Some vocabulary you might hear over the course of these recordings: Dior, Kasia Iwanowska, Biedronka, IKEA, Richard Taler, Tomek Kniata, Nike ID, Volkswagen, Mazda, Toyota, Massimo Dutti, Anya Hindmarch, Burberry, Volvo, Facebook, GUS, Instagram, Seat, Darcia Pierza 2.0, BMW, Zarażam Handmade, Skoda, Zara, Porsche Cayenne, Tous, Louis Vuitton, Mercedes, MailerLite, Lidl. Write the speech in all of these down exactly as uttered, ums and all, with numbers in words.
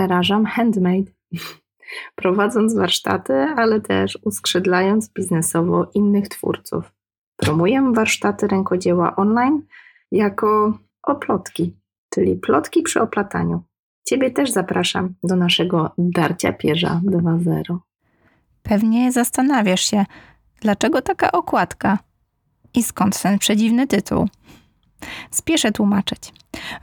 Zarażam Handmade, prowadząc warsztaty, ale też uskrzydlając biznesowo innych twórców. Promuję warsztaty rękodzieła online jako oplotki, czyli plotki przy oplataniu. Ciebie też zapraszam do naszego Darcia Pierza dwa zero. Pewnie zastanawiasz się, dlaczego taka okładka i skąd ten przedziwny tytuł. Spieszę tłumaczyć.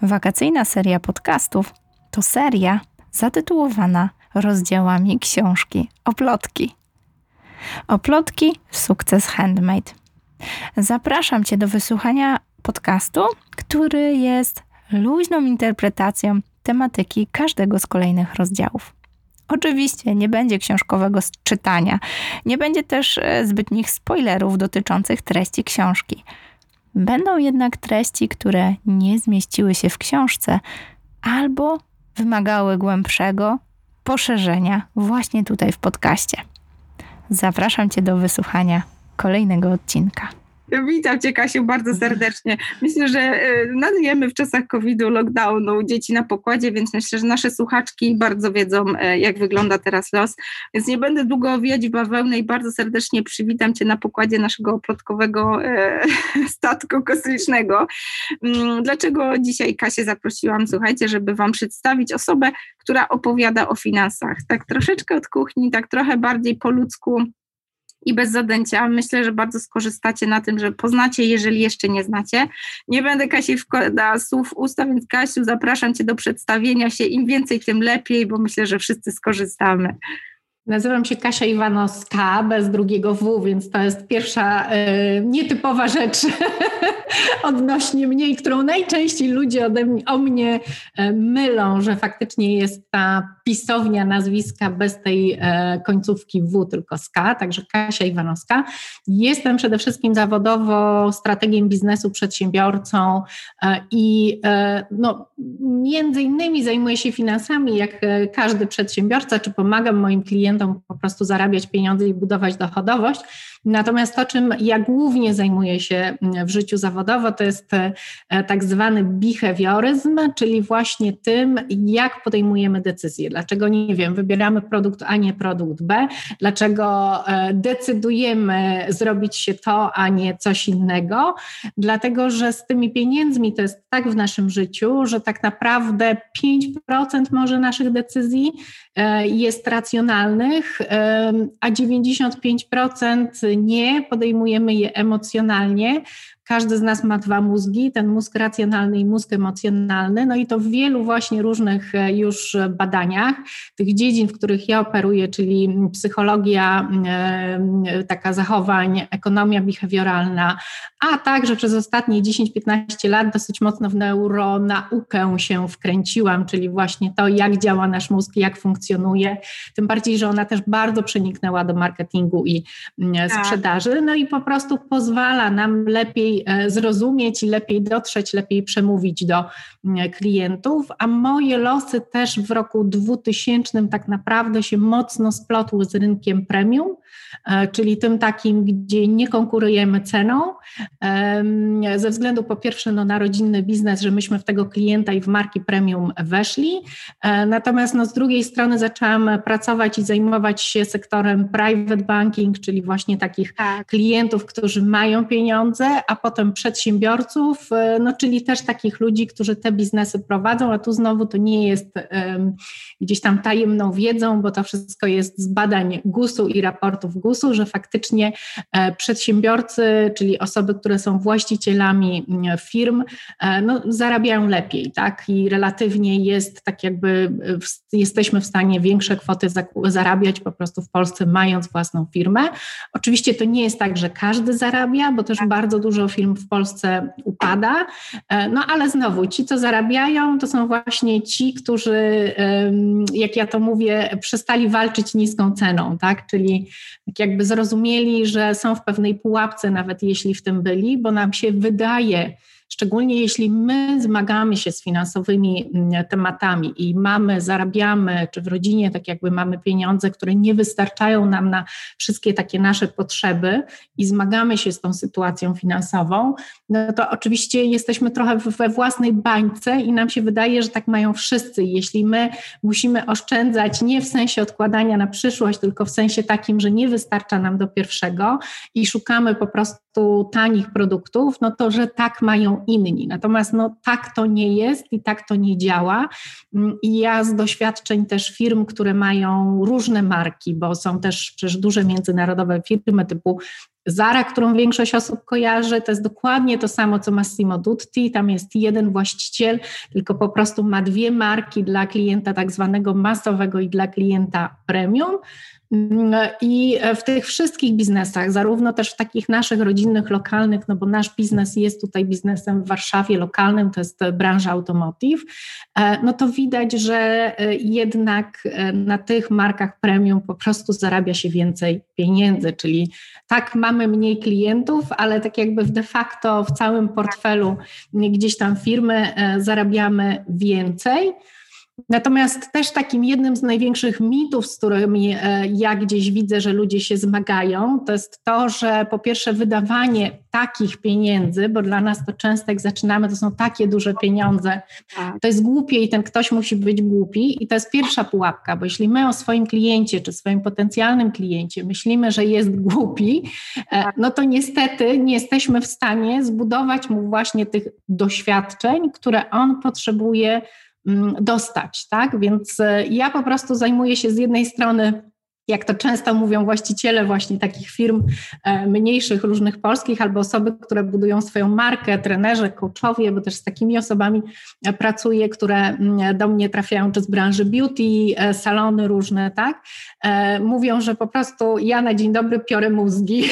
Wakacyjna seria podcastów to seria zatytułowana rozdziałami książki Oplotki. Oplotki – sukces handmade. Zapraszam Cię do wysłuchania podcastu, który jest luźną interpretacją tematyki każdego z kolejnych rozdziałów. Oczywiście nie będzie książkowego czytania, nie będzie też zbytnich spoilerów dotyczących treści książki. Będą jednak treści, które nie zmieściły się w książce albo wymagały głębszego poszerzenia właśnie tutaj w podcaście. Zapraszam Cię do wysłuchania kolejnego odcinka. Witam Cię, Kasiu, bardzo serdecznie. Myślę, że nadajemy w czasach kowida, lockdownu, dzieci na pokładzie, więc myślę, że nasze słuchaczki bardzo wiedzą, jak wygląda teraz los. Więc nie będę długo owijać w bawełnę i bardzo serdecznie przywitam Cię na pokładzie naszego oplotkowego e, statku kosmicznego. Dlaczego dzisiaj Kasię zaprosiłam? Słuchajcie, żeby Wam przedstawić osobę, która opowiada o finansach. Tak troszeczkę od kuchni, tak trochę bardziej po ludzku, i bez zadęcia. Myślę, że bardzo skorzystacie na tym, że poznacie, jeżeli jeszcze nie znacie. Nie będę Kasi wkładała słów w usta, więc Kasiu, zapraszam Cię do przedstawienia się. Im więcej, tym lepiej, bo myślę, że wszyscy skorzystamy. Nazywam się Kasia Iwanowska, bez drugiego W, więc to jest pierwsza y, nietypowa rzecz odnośnie mnie, którą najczęściej ludzie ode mnie, o mnie y, mylą, że faktycznie jest ta pisownia nazwiska bez tej y, końcówki W, tylko z K, także Kasia Iwanowska. Jestem przede wszystkim zawodowo strategiem biznesu, przedsiębiorcą i y, y, no, między innymi zajmuję się finansami, jak y, każdy przedsiębiorca, czy pomagam moim klientom po prostu zarabiać pieniądze i budować dochodowość. Natomiast to, czym ja głównie zajmuję się w życiu zawodowo, to jest tak zwany behawioryzm, czyli właśnie tym, jak podejmujemy decyzje. Dlaczego, nie wiem, wybieramy produkt A, nie produkt B? Dlaczego decydujemy zrobić się to, a nie coś innego? Dlatego, że z tymi pieniędzmi to jest tak w naszym życiu, że tak naprawdę pięć procent może naszych decyzji jest racjonalnych, a dziewięćdziesiąt pięć procent nie, podejmujemy je emocjonalnie. Każdy z nas ma dwa mózgi, ten mózg racjonalny i mózg emocjonalny, no i to w wielu właśnie różnych już badaniach, tych dziedzin, w których ja operuję, czyli psychologia, taka zachowań, ekonomia behawioralna, a także przez ostatnie dziesięć piętnaście lat dosyć mocno w neuronaukę się wkręciłam, czyli właśnie to, jak działa nasz mózg, jak funkcjonuje, tym bardziej, że ona też bardzo przeniknęła do marketingu i sprzedaży, no i po prostu pozwala nam lepiej zrozumieć i lepiej dotrzeć, lepiej przemówić do klientów, a moje losy też w roku dwutysięcznym tak naprawdę się mocno splotły z rynkiem premium, czyli tym takim, gdzie nie konkurujemy ceną, ze względu po pierwsze no, na rodzinny biznes, że myśmy w tego klienta i w marki premium weszli, natomiast no, z drugiej strony zaczęłam pracować i zajmować się sektorem private banking, czyli właśnie takich klientów, którzy mają pieniądze, a potem przedsiębiorców, no czyli też takich ludzi, którzy te biznesy prowadzą, a tu znowu to nie jest um, gdzieś tam tajemną wiedzą, bo to wszystko jest z badań gusu i raportów gusu, że faktycznie e, przedsiębiorcy, czyli osoby, które są właścicielami firm, e, no, zarabiają lepiej, tak? I relatywnie jest tak jakby w, jesteśmy w stanie większe kwoty zarabiać po prostu w Polsce, mając własną firmę. Oczywiście to nie jest tak, że każdy zarabia, bo też bardzo dużo dużo firm w Polsce upada, no ale znowu ci, co zarabiają, to są właśnie ci, którzy, jak ja to mówię, przestali walczyć niską ceną, tak? Czyli jakby zrozumieli, że są w pewnej pułapce, nawet jeśli w tym byli, bo nam się wydaje, szczególnie jeśli my zmagamy się z finansowymi tematami i mamy, zarabiamy, czy w rodzinie tak jakby mamy pieniądze, które nie wystarczają nam na wszystkie takie nasze potrzeby i zmagamy się z tą sytuacją finansową, no to oczywiście jesteśmy trochę we własnej bańce i nam się wydaje, że tak mają wszyscy. Jeśli my musimy oszczędzać nie w sensie odkładania na przyszłość, tylko w sensie takim, że nie wystarcza nam do pierwszego i szukamy po prostu tanich produktów, no to, że tak mają inni. Natomiast no tak to nie jest i tak to nie działa. I ja z doświadczeń też firm, które mają różne marki, bo są też przecież duże międzynarodowe firmy typu Zara, którą większość osób kojarzy, to jest dokładnie to samo, co Massimo Dutti. Tam jest jeden właściciel, tylko po prostu ma dwie marki dla klienta tak zwanego masowego i dla klienta premium. I w tych wszystkich biznesach, zarówno też w takich naszych rodzinnych, lokalnych, no bo nasz biznes jest tutaj biznesem w Warszawie lokalnym, to jest branża automotive, no to widać, że jednak na tych markach premium po prostu zarabia się więcej pieniędzy, czyli tak mamy mniej klientów, ale tak jakby de facto w całym portfelu gdzieś tam firmy zarabiamy więcej. Natomiast też takim jednym z największych mitów, z którymi ja gdzieś widzę, że ludzie się zmagają, to jest to, że po pierwsze wydawanie takich pieniędzy, bo dla nas to często jak zaczynamy, to są takie duże pieniądze, to jest głupie i ten ktoś musi być głupi i to jest pierwsza pułapka, bo jeśli my o swoim kliencie czy swoim potencjalnym kliencie myślimy, że jest głupi, no to niestety nie jesteśmy w stanie zbudować mu właśnie tych doświadczeń, które on potrzebuje dostać, tak? Więc ja po prostu zajmuję się z jednej strony, jak to często mówią właściciele właśnie takich firm mniejszych, różnych polskich, albo osoby, które budują swoją markę, trenerzy, coachowie, bo też z takimi osobami pracuję, które do mnie trafiają czy z branży beauty, salony różne, tak? Mówią, że po prostu ja na dzień dobry piorę mózgi.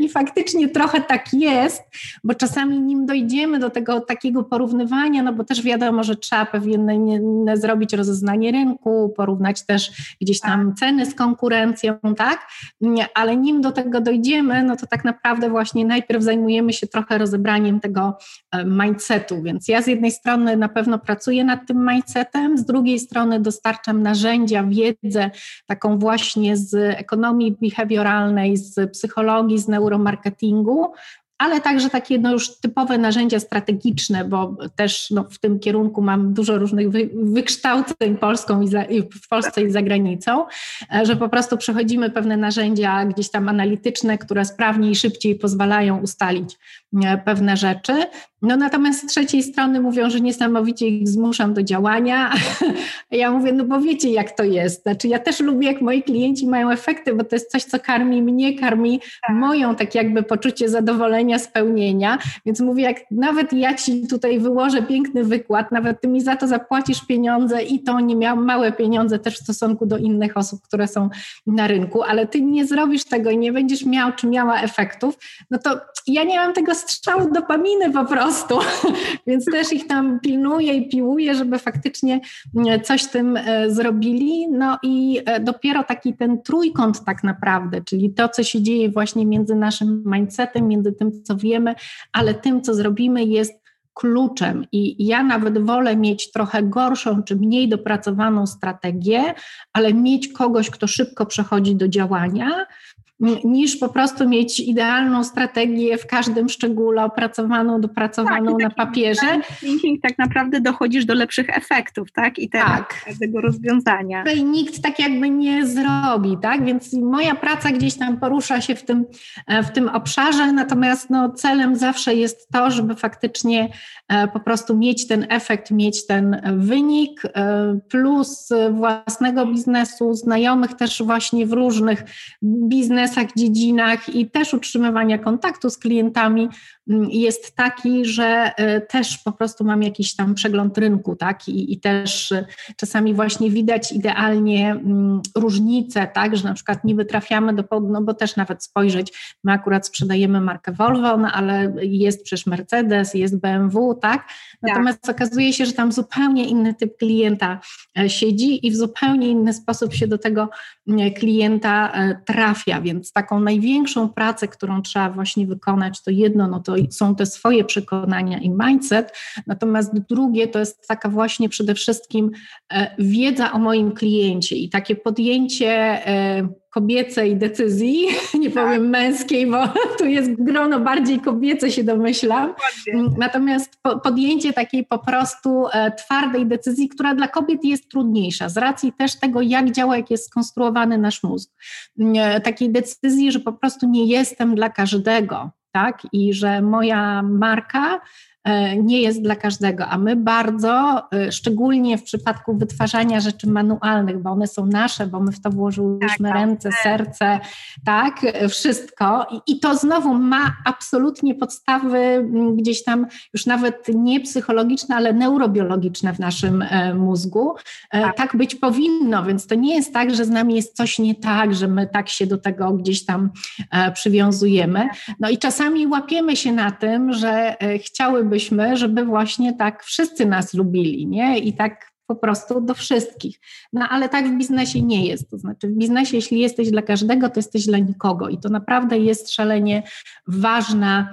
I faktycznie trochę tak jest, bo czasami nim dojdziemy do tego takiego porównywania, no bo też wiadomo, że trzeba pewnie zrobić rozeznanie rynku, porównać też gdzieś tam ceny z konkurencją, tak? Ale nim do tego dojdziemy, no to tak naprawdę właśnie najpierw zajmujemy się trochę rozebraniem tego mindsetu, więc ja z jednej strony na pewno pracuję nad tym mindsetem, z drugiej strony dostarczam narzędzia, wiedzę taką właśnie z ekonomii behawioralnej, z psychologii, z neuromarketingu, ale także takie no, już typowe narzędzia strategiczne, bo też no, w tym kierunku mam dużo różnych wy, wykształceń polską i za, i w Polsce i za granicą, że po prostu przechodzimy pewne narzędzia gdzieś tam analityczne, które sprawniej i szybciej pozwalają ustalić pewne rzeczy. No natomiast z trzeciej strony mówią, że niesamowicie ich zmuszam do działania. Ja mówię, no bo wiecie jak to jest. Znaczy ja też lubię, jak moi klienci mają efekty, bo to jest coś, co karmi mnie, karmi tak. moją tak jakby poczucie zadowolenia, spełnienia. Więc mówię, jak nawet ja ci tutaj wyłożę piękny wykład, nawet ty mi za to zapłacisz pieniądze i to nie miałam małe pieniądze też w stosunku do innych osób, które są na rynku, ale ty nie zrobisz tego i nie będziesz miał czy miała efektów, no to ja nie mam tego strzału dopaminy po prostu. Więc też ich tam pilnuję i piłuję, żeby faktycznie coś tym zrobili. No i dopiero taki ten trójkąt tak naprawdę, czyli to, co się dzieje właśnie między naszym mindsetem, między tym, co wiemy, ale tym, co zrobimy, jest kluczem i ja nawet wolę mieć trochę gorszą czy mniej dopracowaną strategię, ale mieć kogoś, kto szybko przechodzi do działania, niż po prostu mieć idealną strategię w każdym szczególe, opracowaną, dopracowaną tak, na papierze. Thinking, tak naprawdę dochodzisz do lepszych efektów, tak? I teraz tak. tego rozwiązania. Tutaj nikt tak jakby nie zrobi, tak? Więc moja praca gdzieś tam porusza się w tym, w tym obszarze, natomiast no, celem zawsze jest to, żeby faktycznie po prostu mieć ten efekt, mieć ten wynik, plus własnego biznesu, znajomych też właśnie w różnych biznesach, dziedzinach i też utrzymywania kontaktu z klientami jest taki, że też po prostu mam jakiś tam przegląd rynku, tak? I, i też czasami właśnie widać idealnie różnice, tak? Że na przykład niby trafiamy do, no bo też nawet spojrzeć, my akurat sprzedajemy markę Volvo, no ale jest przecież Mercedes, jest B M W, tak? Natomiast tak. okazuje się, że tam zupełnie inny typ klienta siedzi i w zupełnie inny sposób się do tego klienta trafia, więc Więc taką największą pracę, którą trzeba właśnie wykonać, to jedno, no to są te swoje przekonania i mindset, natomiast drugie to jest taka właśnie przede wszystkim wiedza o moim kliencie i takie podjęcie kobiecej decyzji, nie tak. powiem męskiej, bo tu jest grono bardziej kobiece, się domyślam. Natomiast podjęcie takiej po prostu twardej decyzji, która dla kobiet jest trudniejsza, z racji też tego, jak działa, jak jest skonstruowany nasz mózg. Takiej decyzji, że po prostu nie jestem dla każdego, tak? I że moja marka nie jest dla każdego, a my bardzo, szczególnie w przypadku wytwarzania rzeczy manualnych, bo one są nasze, bo my w to włożyłyśmy tak, ręce, tak. serce, tak, wszystko i, i to znowu ma absolutnie podstawy gdzieś tam już nawet nie psychologiczne, ale neurobiologiczne w naszym mózgu. Tak. tak być powinno, więc to nie jest tak, że z nami jest coś nie tak, że my tak się do tego gdzieś tam przywiązujemy. No i czasami łapiemy się na tym, że chciałyby byśmy, żeby właśnie tak wszyscy nas lubili, nie? I tak po prostu do wszystkich. No ale tak w biznesie nie jest. To znaczy w biznesie, jeśli jesteś dla każdego, to jesteś dla nikogo. I to naprawdę jest szalenie ważna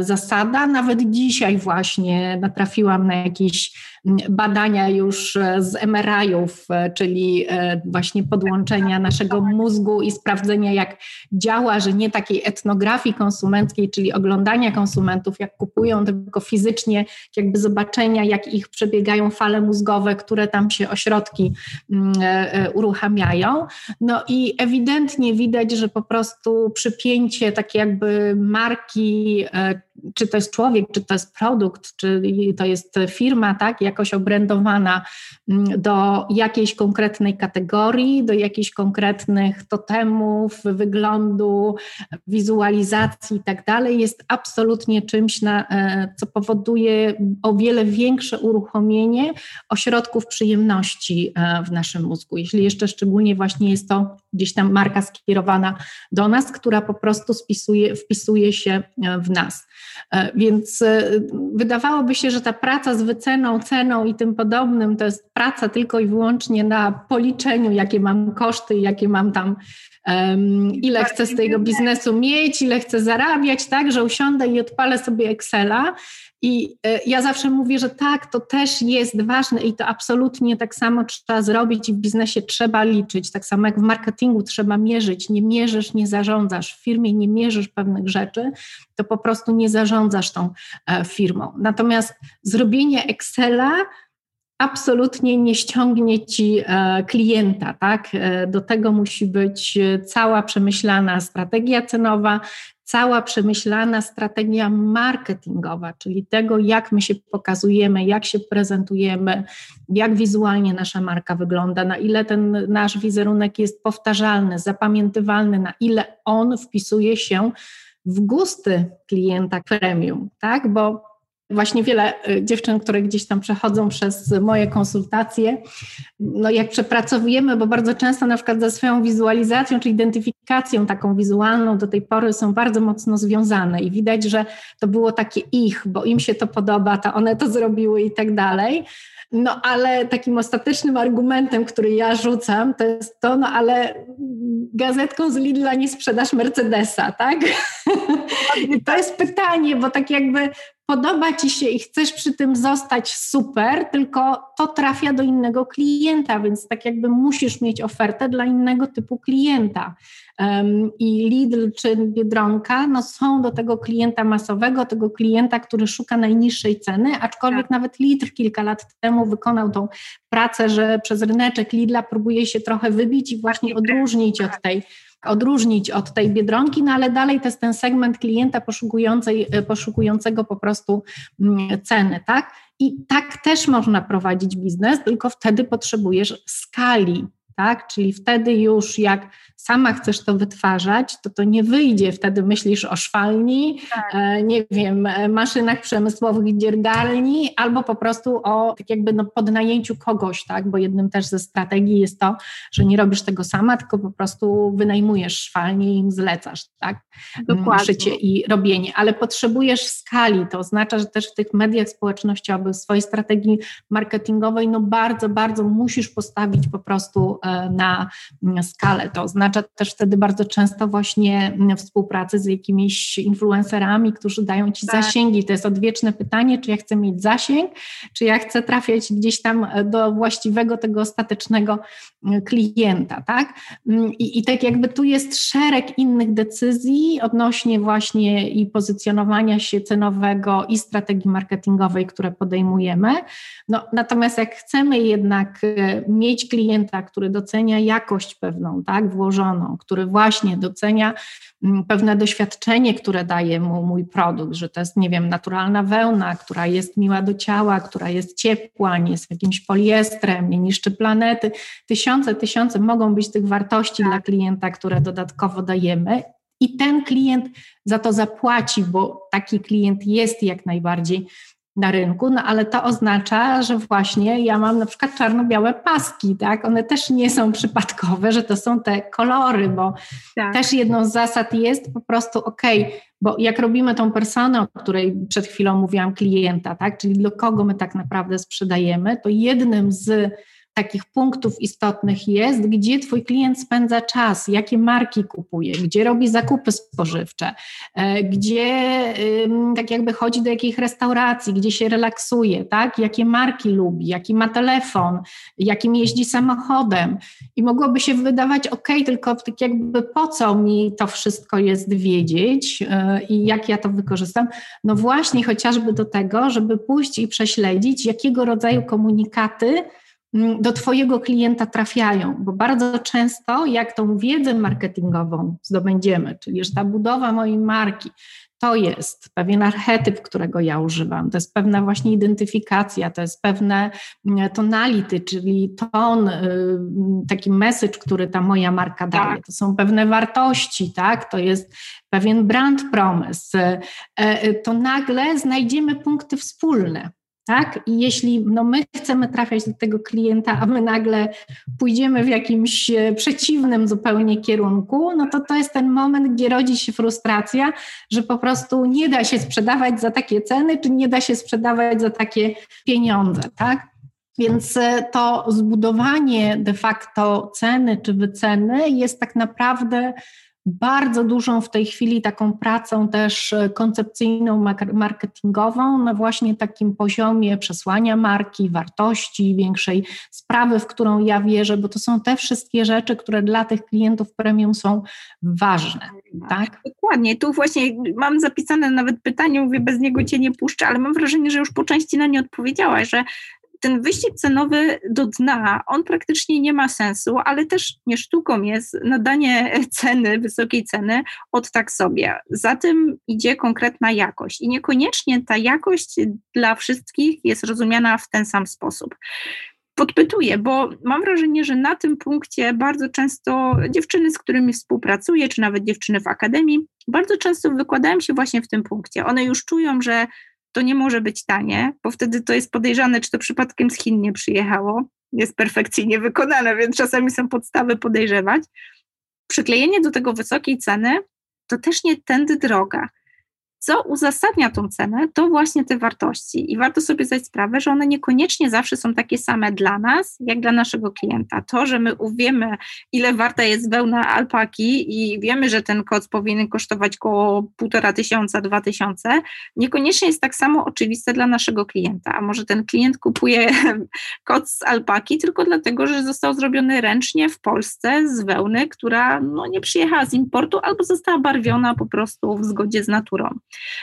zasada. Nawet dzisiaj właśnie natrafiłam na jakieś badania już z em er ajów, czyli właśnie podłączenia naszego mózgu i sprawdzenia, jak działa, że nie takiej etnografii konsumenckiej, czyli oglądania konsumentów, jak kupują, tylko fizycznie jakby zobaczenia, jak ich przebiegają fale mózgowe, które tam się ośrodki uruchamiają. No i ewidentnie widać, że po prostu przypięcie takie jakby marki, czy to jest człowiek, czy to jest produkt, czy to jest firma, tak, jakoś obrędowana do jakiejś konkretnej kategorii, do jakichś konkretnych totemów, wyglądu, wizualizacji i tak dalej, jest absolutnie czymś, na, co powoduje o wiele większe uruchomienie ośrodków przyjemności w naszym mózgu. Jeśli jeszcze szczególnie właśnie jest to gdzieś tam marka skierowana do nas, która po prostu spisuje, wpisuje się w nas. Więc wydawałoby się, że ta praca z wyceną, ceną i tym podobnym to jest praca tylko i wyłącznie na policzeniu, jakie mam koszty, jakie mam tam, um, ile chcę z tego biznesu mieć, ile chcę zarabiać, tak, że usiądę i odpalę sobie Excela. I ja zawsze mówię, że tak, to też jest ważne i to absolutnie tak samo trzeba zrobić i w biznesie trzeba liczyć, tak samo jak w marketingu trzeba mierzyć, nie mierzysz, nie zarządzasz, w firmie nie mierzysz pewnych rzeczy, to po prostu nie zarządzasz tą firmą. Natomiast zrobienie Excela absolutnie nie ściągnie ci klienta, tak? Do tego musi być cała przemyślana strategia cenowa, cała przemyślana strategia marketingowa, czyli tego, jak my się pokazujemy, jak się prezentujemy, jak wizualnie nasza marka wygląda, na ile ten nasz wizerunek jest powtarzalny, zapamiętywalny, na ile on wpisuje się w gusty klienta premium, tak? Bo właśnie wiele dziewczyn, które gdzieś tam przechodzą przez moje konsultacje, no jak przepracowujemy, bo bardzo często na przykład ze swoją wizualizacją czy identyfikacją taką wizualną do tej pory są bardzo mocno związane i widać, że to było takie ich, bo im się to podoba, to one to zrobiły i tak dalej. No ale takim ostatecznym argumentem, który ja rzucam, to jest to, no ale gazetką z Lidla nie sprzedasz Mercedesa, tak? I to jest pytanie, bo tak jakby podoba ci się i chcesz przy tym zostać, super, tylko to trafia do innego klienta, więc tak jakby musisz mieć ofertę dla innego typu klienta. Um, I Lidl czy Biedronka no są do tego klienta masowego, tego klienta, który szuka najniższej ceny, aczkolwiek tak. nawet Lidl kilka lat temu wykonał tą pracę, że przez ryneczek Lidla próbuje się trochę wybić i właśnie odróżnić od tej odróżnić od tej Biedronki, no ale dalej to jest ten segment klienta poszukującej, poszukującego po prostu ceny, tak? I tak też można prowadzić biznes, tylko wtedy potrzebujesz skali, tak? Czyli wtedy już jak sama chcesz to wytwarzać, to to nie wyjdzie, wtedy myślisz o szwalni, tak. nie wiem, maszynach przemysłowych, dziergarni, albo po prostu o tak jakby no, podnajęciu kogoś, tak, bo jednym też ze strategii jest to, że nie robisz tego sama, tylko po prostu wynajmujesz szwalnię i im zlecasz, tak, dokładnie. Szycie i robienie, ale potrzebujesz skali, to oznacza, że też w tych mediach społecznościowych, w swojej strategii marketingowej, no bardzo, bardzo musisz postawić po prostu na skalę. To oznacza też wtedy bardzo często właśnie współpracę z jakimiś influencerami, którzy dają ci tak. zasięgi. To jest odwieczne pytanie, czy ja chcę mieć zasięg, czy ja chcę trafiać gdzieś tam do właściwego, tego ostatecznego klienta, tak? I, i tak jakby tu jest szereg innych decyzji odnośnie właśnie i pozycjonowania się cenowego i strategii marketingowej, które podejmujemy. No, natomiast jak chcemy jednak mieć klienta, który docenia jakość pewną, tak, włożoną, który właśnie docenia pewne doświadczenie, które daje mu mój produkt, że to jest, nie wiem, naturalna wełna, która jest miła do ciała, która jest ciepła, nie jest jakimś poliestrem, nie niszczy planety. Tysiące, tysiące mogą być tych wartości dla klienta, które dodatkowo dajemy. I ten klient za to zapłaci, bo taki klient jest jak najbardziej na rynku, no ale to oznacza, że właśnie ja mam na przykład czarno-białe paski, tak? One też nie są przypadkowe, że to są te kolory, bo tak. też jedną z zasad jest po prostu okej, okay, bo jak robimy tą personę, o której przed chwilą mówiłam, klienta, tak? Czyli do kogo my tak naprawdę sprzedajemy, to jednym z takich punktów istotnych jest, gdzie twój klient spędza czas, jakie marki kupuje, gdzie robi zakupy spożywcze, gdzie tak jakby chodzi do jakiejś restauracji, gdzie się relaksuje, tak? Jakie marki lubi, jaki ma telefon, jakim jeździ samochodem. I mogłoby się wydawać, ok, tylko tak jakby po co mi to wszystko jest wiedzieć i jak ja to wykorzystam? No właśnie chociażby do tego, żeby pójść i prześledzić, jakiego rodzaju komunikaty do twojego klienta trafiają, bo bardzo często jak tą wiedzę marketingową zdobędziemy, czyli że ta budowa mojej marki to jest pewien archetyp, którego ja używam, to jest pewna właśnie identyfikacja, to jest pewne tonality, czyli ton, taki message, który ta moja marka daje, tak. to są pewne wartości, tak, to jest pewien brand promise, to nagle znajdziemy punkty wspólne. Tak? I jeśli no my chcemy trafiać do tego klienta, a my nagle pójdziemy w jakimś przeciwnym zupełnie kierunku, no to to jest ten moment, gdzie rodzi się frustracja, że po prostu nie da się sprzedawać za takie ceny, czy nie da się sprzedawać za takie pieniądze, tak? Więc to zbudowanie de facto ceny czy wyceny jest tak naprawdę bardzo dużą w tej chwili taką pracą też koncepcyjną, marketingową, na właśnie takim poziomie przesłania marki, wartości, większej sprawy, w którą ja wierzę, bo to są te wszystkie rzeczy, które dla tych klientów premium są ważne. Tak? Dokładnie. Tu właśnie mam zapisane nawet pytanie, mówię, bez niego cię nie puszczę, ale mam wrażenie, że już po części na nie odpowiedziałaś, że ten wyścig cenowy do dna, on praktycznie nie ma sensu, ale też nie sztuką jest nadanie ceny, wysokiej ceny od tak sobie. Za tym idzie konkretna jakość i niekoniecznie ta jakość dla wszystkich jest rozumiana w ten sam sposób. Podpytuję, bo mam wrażenie, że na tym punkcie bardzo często dziewczyny, z którymi współpracuję, czy nawet dziewczyny w akademii, bardzo często wykładają się właśnie w tym punkcie. One już czują, że to nie może być tanie, bo wtedy to jest podejrzane, czy to przypadkiem z Chin nie przyjechało. Jest perfekcyjnie wykonane, więc czasami są podstawy podejrzewać. Przyklejenie do tego wysokiej ceny to też nie tędy droga. Co uzasadnia tą cenę, to właśnie te wartości. I warto sobie zdać sprawę, że one niekoniecznie zawsze są takie same dla nas, jak dla naszego klienta. To, że my wiemy, ile warta jest wełna alpaki i wiemy, że ten koc powinien kosztować około półtora tysiąca, dwa tysiące, niekoniecznie jest tak samo oczywiste dla naszego klienta. A może ten klient kupuje koc z alpaki tylko dlatego, że został zrobiony ręcznie w Polsce z wełny, która no, nie przyjechała z importu albo została barwiona po prostu w zgodzie z naturą.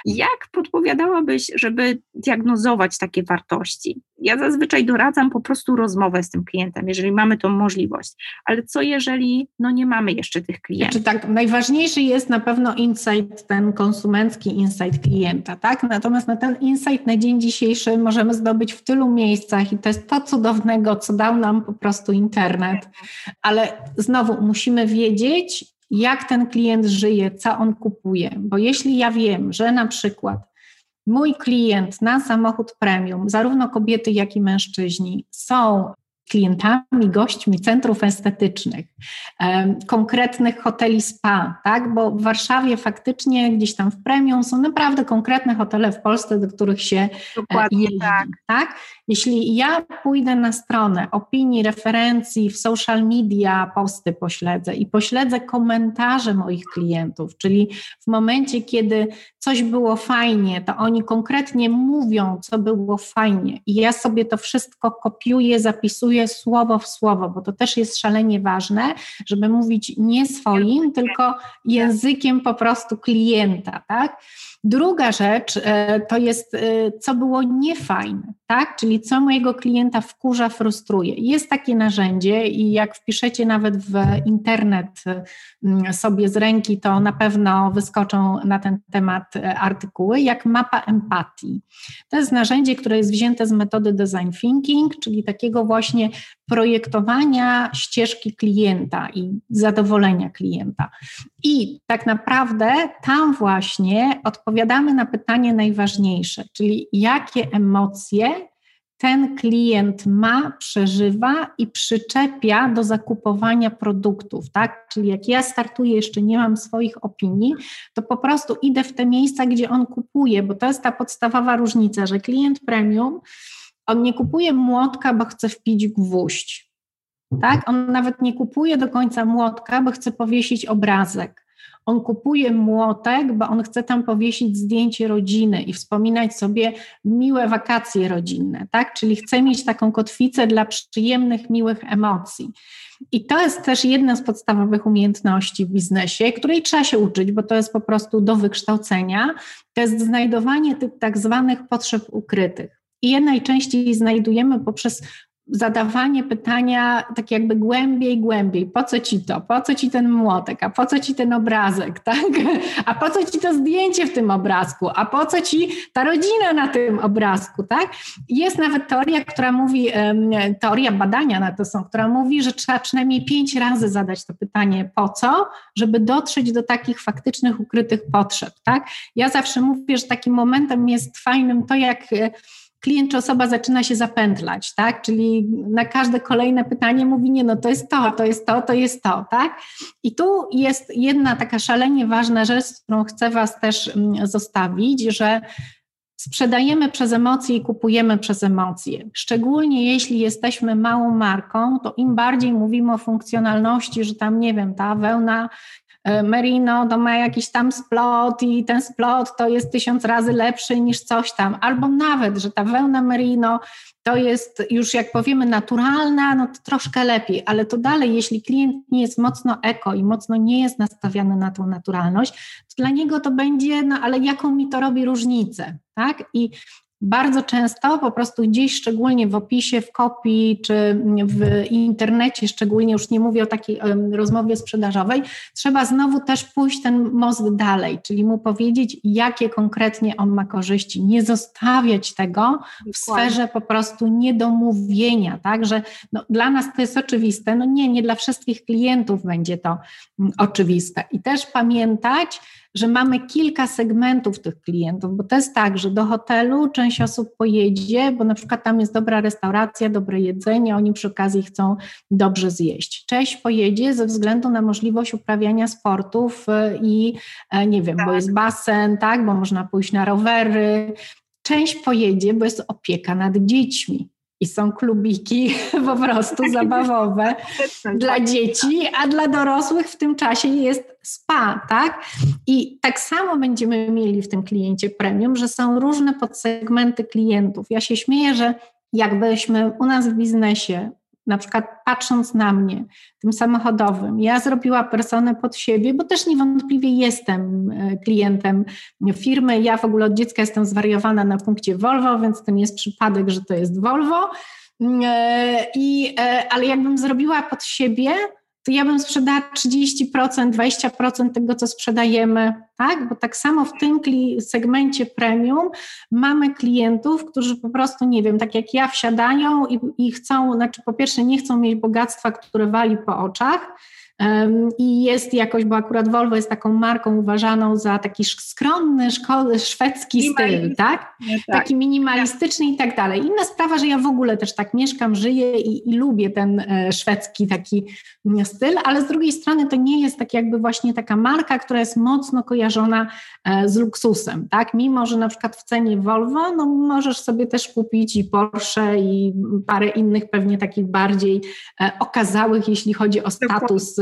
Jak podpowiadałabyś, żeby diagnozować takie wartości? Ja zazwyczaj doradzam po prostu rozmowę z tym klientem, jeżeli mamy tą możliwość. Ale co jeżeli no nie mamy jeszcze tych klientów? Znaczy tak, najważniejszy jest na pewno insight, ten konsumencki insight klienta, tak? Natomiast na ten insight na dzień dzisiejszy możemy zdobyć w tylu miejscach i to jest to cudownego, co dał nam po prostu internet. Ale znowu musimy wiedzieć, jak ten klient żyje, co on kupuje. Bo jeśli ja wiem, że na przykład mój klient na samochód premium, zarówno kobiety, jak i mężczyźni, są klientami, gośćmi centrów estetycznych, konkretnych hoteli spa, tak? Bo w Warszawie faktycznie gdzieś tam w premium są naprawdę konkretne hotele w Polsce, do których się dokładnie jeździ, tak. tak? Jeśli ja pójdę na stronę opinii, referencji, w social media posty pośledzę i pośledzę komentarze moich klientów, czyli w momencie, kiedy coś było fajnie, to oni konkretnie mówią, co było fajnie i ja sobie to wszystko kopiuję, zapisuję słowo w słowo, bo to też jest szalenie ważne, żeby mówić nie swoim, tylko językiem po prostu klienta, tak? Druga rzecz to jest, co było niefajne, tak? Czyli co mojego klienta wkurza, frustruje. Jest takie narzędzie i jak wpiszecie nawet w internet sobie z ręki, to na pewno wyskoczą na ten temat artykuły, jak mapa empatii. To jest narzędzie, które jest wzięte z metody design thinking, czyli takiego właśnie projektowania ścieżki klienta i zadowolenia klienta. I tak naprawdę tam właśnie odpowiadamy na pytanie najważniejsze, czyli jakie emocje ten klient ma, przeżywa i przyczepia do zakupowania produktów, tak? Czyli jak ja startuję, jeszcze nie mam swoich opinii, to po prostu idę w te miejsca, gdzie on kupuje, bo to jest ta podstawowa różnica, że klient premium, on nie kupuje młotka, bo chce wpić gwóźdź, tak? On nawet nie kupuje do końca młotka, bo chce powiesić obrazek. On kupuje młotek, bo on chce tam powiesić zdjęcie rodziny i wspominać sobie miłe wakacje rodzinne, tak? Czyli chce mieć taką kotwicę dla przyjemnych, miłych emocji. I to jest też jedna z podstawowych umiejętności w biznesie, której trzeba się uczyć, bo to jest po prostu do wykształcenia. To jest znajdowanie tych tak zwanych potrzeb ukrytych. I je najczęściej znajdujemy poprzez zadawanie pytania tak jakby głębiej, głębiej. Po co ci to? Po co ci ten młotek? A po co ci ten obrazek? Tak? A po co ci to zdjęcie w tym obrazku? A po co ci ta rodzina na tym obrazku? Tak? Jest nawet teoria, która mówi, teoria badania na to są, która mówi, że trzeba przynajmniej pięć razy zadać to pytanie po co, żeby dotrzeć do takich faktycznych, ukrytych potrzeb. Tak? Ja zawsze mówię, że takim momentem jest fajnym to, jak klient czy osoba zaczyna się zapętlać, tak? Czyli na każde kolejne pytanie mówi, nie no to jest to, to jest to, to jest to, tak? I tu jest jedna taka szalenie ważna rzecz, którą chcę Was też zostawić, że sprzedajemy przez emocje i kupujemy przez emocje. Szczególnie jeśli jesteśmy małą marką, to im bardziej mówimy o funkcjonalności, że tam nie wiem, ta wełna merino to ma jakiś tam splot i ten splot to jest tysiąc razy lepszy niż coś tam, albo nawet, że ta wełna merino to jest już jak powiemy naturalna, no to troszkę lepiej, ale to dalej, jeśli klient nie jest mocno eko i mocno nie jest nastawiony na tą naturalność, to dla niego to będzie, no ale jaką mi to robi różnicę, tak? I bardzo często po prostu gdzieś, szczególnie w opisie, w kopii czy w internecie, szczególnie już nie mówię o takiej rozmowie sprzedażowej, trzeba znowu też pójść ten most dalej, czyli mu powiedzieć, jakie konkretnie on ma korzyści. Nie zostawiać tego w sferze po prostu niedomówienia, tak, że no, dla nas to jest oczywiste, no nie, nie dla wszystkich klientów będzie to oczywiste. I też pamiętać, że mamy kilka segmentów tych klientów, bo to jest tak, że do hotelu część osób pojedzie, bo na przykład tam jest dobra restauracja, dobre jedzenie, oni przy okazji chcą dobrze zjeść. Część pojedzie ze względu na możliwość uprawiania sportów i nie wiem, tak. Bo jest basen, tak, bo można pójść na rowery. Część pojedzie, bo jest opieka nad dziećmi. I są klubiki po prostu zabawowe dla dzieci, a dla dorosłych w tym czasie jest spa, tak? I tak samo będziemy mieli w tym kliencie premium, że są różne podsegmenty klientów. Ja się śmieję, że jakbyśmy u nas w biznesie, na przykład patrząc na mnie, tym samochodowym, ja zrobiła personę pod siebie, bo też niewątpliwie jestem klientem firmy. Ja w ogóle od dziecka jestem zwariowana na punkcie Volvo, więc to nie jest przypadek, że to jest Volvo. I, ale jakbym zrobiła pod siebie, to ja bym sprzedała trzydzieści procent, dwadzieścia procent tego, co sprzedajemy tak? Bo tak samo w tym segmencie premium mamy klientów, którzy po prostu, nie wiem, tak jak ja, wsiadają i, i chcą, znaczy po pierwsze nie chcą mieć bogactwa, które wali po oczach, i jest jakoś, bo akurat Volvo jest taką marką uważaną za taki skromny, szko- szwedzki styl, tak? tak? Taki minimalistyczny i tak dalej. Inna sprawa, że ja w ogóle też tak mieszkam, żyję i, i lubię ten szwedzki taki styl, ale z drugiej strony to nie jest tak jakby właśnie taka marka, która jest mocno kojarzona z luksusem, tak? Mimo że na przykład w cenie Volvo, no możesz sobie też kupić i Porsche i parę innych pewnie takich bardziej okazałych, jeśli chodzi o status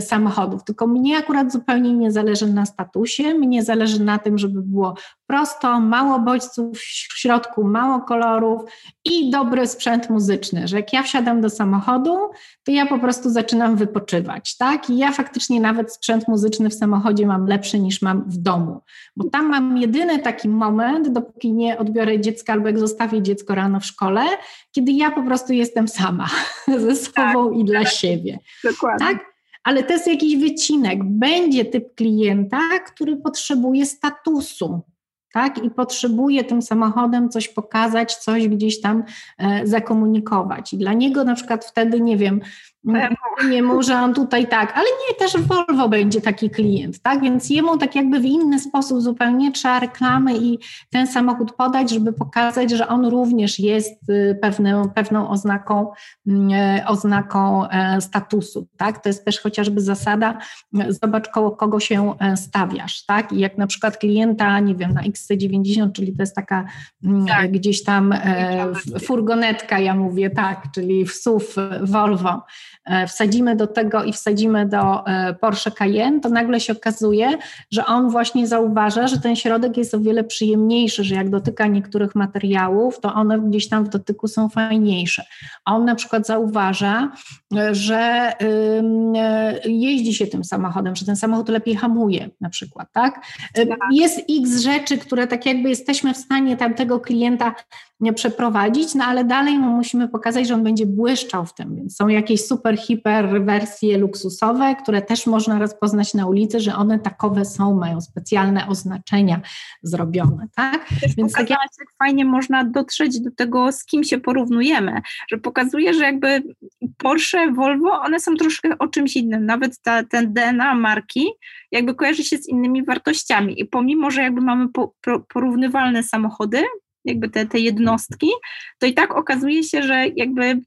samochodów, tylko mnie akurat zupełnie nie zależy na statusie, mnie zależy na tym, żeby było prosto, mało bodźców w środku, mało kolorów i dobry sprzęt muzyczny, że jak ja wsiadam do samochodu, to ja po prostu zaczynam wypoczywać, tak? I ja faktycznie nawet sprzęt muzyczny w samochodzie mam lepszy niż mam w domu, bo tam mam jedyny taki moment, dopóki nie odbiorę dziecka albo jak zostawię dziecko rano w szkole, kiedy ja po prostu jestem sama ze sobą tak, i dla tak, siebie. Dokładnie. Tak? Ale to jest jakiś wycinek. Będzie typ klienta, który potrzebuje statusu, tak? I potrzebuje tym samochodem coś pokazać, coś gdzieś tam e, zakomunikować. I dla niego na przykład wtedy, nie wiem, nie może on tutaj tak, ale nie, też w Volvo będzie taki klient, tak? Więc jemu tak jakby w inny sposób zupełnie trzeba reklamy i ten samochód podać, żeby pokazać, że on również jest pewną, pewną oznaką, oznaką statusu, tak? To jest też chociażby zasada, zobacz koło kogo się stawiasz, tak? I jak na przykład klienta, nie wiem, na X C dziewięćdziesiąt, czyli to jest taka tak. gdzieś tam furgonetka, ja mówię, tak, czyli S U V Volvo, wsadzimy do tego i wsadzimy do Porsche Cayenne, to nagle się okazuje, że on właśnie zauważa, że ten środek jest o wiele przyjemniejszy, że jak dotyka niektórych materiałów, to one gdzieś tam w dotyku są fajniejsze. A on na przykład zauważa, że jeździ się tym samochodem, że ten samochód lepiej hamuje na przykład, tak? Jest x rzeczy, które tak jakby jesteśmy w stanie tamtego klienta przeprowadzić, no ale dalej mu musimy pokazać, że on będzie błyszczał w tym, więc są jakieś super, hiper wersje luksusowe, które też można rozpoznać na ulicy, że one takowe są, mają specjalne oznaczenia zrobione, tak? Też więc pokazałaś, tak jak fajnie można dotrzeć do tego, z kim się porównujemy, że pokazuje, że jakby Porsche, Volvo, one są troszkę o czymś innym, nawet ta, ten D N A marki jakby kojarzy się z innymi wartościami i pomimo, że jakby mamy po, po, porównywalne samochody, jakby te, te jednostki, to i tak okazuje się, że jakby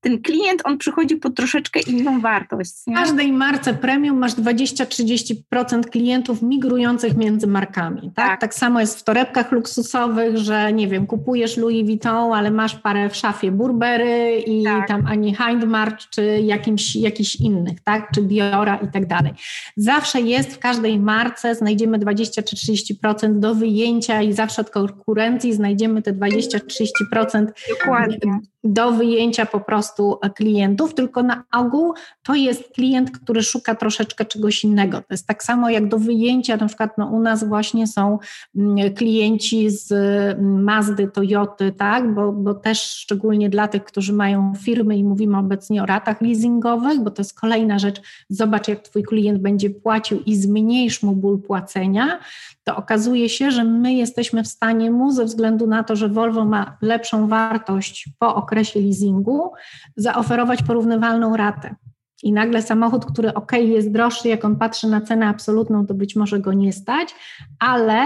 ten klient, on przychodzi po troszeczkę inną wartość. Nie? W każdej marce premium masz dwadzieścia do trzydziestu procent klientów migrujących między markami. Tak? Tak. tak samo jest w torebkach luksusowych, że nie wiem, kupujesz Louis Vuitton, ale masz parę w szafie Burberry i tak. tam Ani Hindmarch, czy jakimś, jakichś innych, tak? Czy Diora i tak dalej. Zawsze jest w każdej marce, znajdziemy dwadzieścia do trzydziestu procent do wyjęcia i zawsze od konkurencji znajdziemy te dwadzieścia do trzydziestu procent Dokładnie. Do wyjęcia po prostu klientów, tylko na ogół to jest klient, który szuka troszeczkę czegoś innego. To jest tak samo jak do wyjęcia, na przykład no, u nas właśnie są klienci z Mazdy, Toyoty, tak? bo, bo też szczególnie dla tych, którzy mają firmy i mówimy obecnie o ratach leasingowych, bo to jest kolejna rzecz, zobacz jak twój klient będzie płacił i zmniejsz mu ból płacenia, to okazuje się, że my jesteśmy w stanie mu ze względu na to, że Volvo ma lepszą wartość po okresie leasingu, zaoferować porównywalną ratę. I nagle samochód, który ok, jest droższy, jak on patrzy na cenę absolutną, to być może go nie stać, ale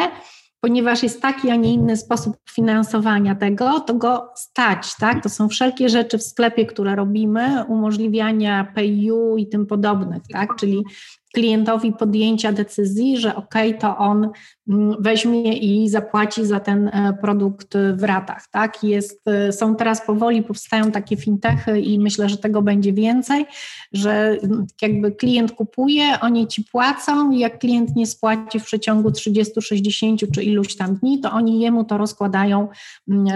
ponieważ jest taki, a nie inny sposób finansowania tego, to go stać, tak? To są wszelkie rzeczy w sklepie, które robimy, umożliwiania P I U i tym podobnych, tak? Czyli klientowi podjęcia decyzji, że okej, okay, to on weźmie i zapłaci za ten produkt w ratach, tak? Jest, są teraz powoli, powstają takie fintechy i myślę, że tego będzie więcej, że jakby klient kupuje, oni ci płacą i jak klient nie spłaci w przeciągu trzydziestu, sześćdziesięciu czy iluś tam dni, to oni jemu to rozkładają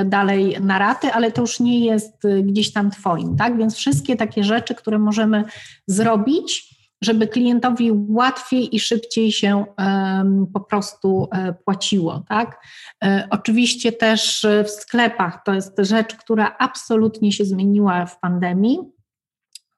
dalej na raty, ale to już nie jest gdzieś tam twoim, tak? Więc wszystkie takie rzeczy, które możemy zrobić, żeby klientowi łatwiej i szybciej się um, po prostu um, płaciło, tak? E, oczywiście też w sklepach to jest rzecz, która absolutnie się zmieniła w pandemii.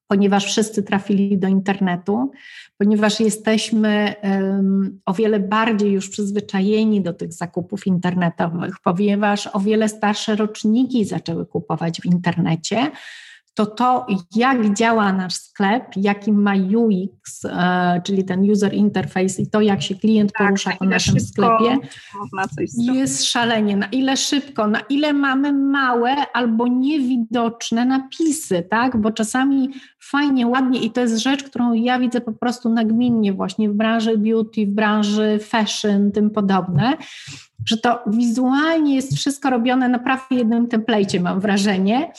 ponieważ wszyscy trafili do internetu, ponieważ jesteśmy um, o wiele bardziej już przyzwyczajeni do tych zakupów internetowych, ponieważ o wiele starsze roczniki zaczęły kupować w internecie, to to, jak działa nasz sklep, jaki ma U X, e, czyli ten user interface i to, jak się klient tak, porusza po naszym sklepie, jest szalenie. Na ile szybko, na ile mamy małe albo niewidoczne napisy, tak? Bo czasami fajnie, ładnie i to jest rzecz, którą ja widzę po prostu nagminnie właśnie w branży beauty, w branży fashion, tym podobne, że to wizualnie jest wszystko robione na prawie jednym templejcie, mam wrażenie.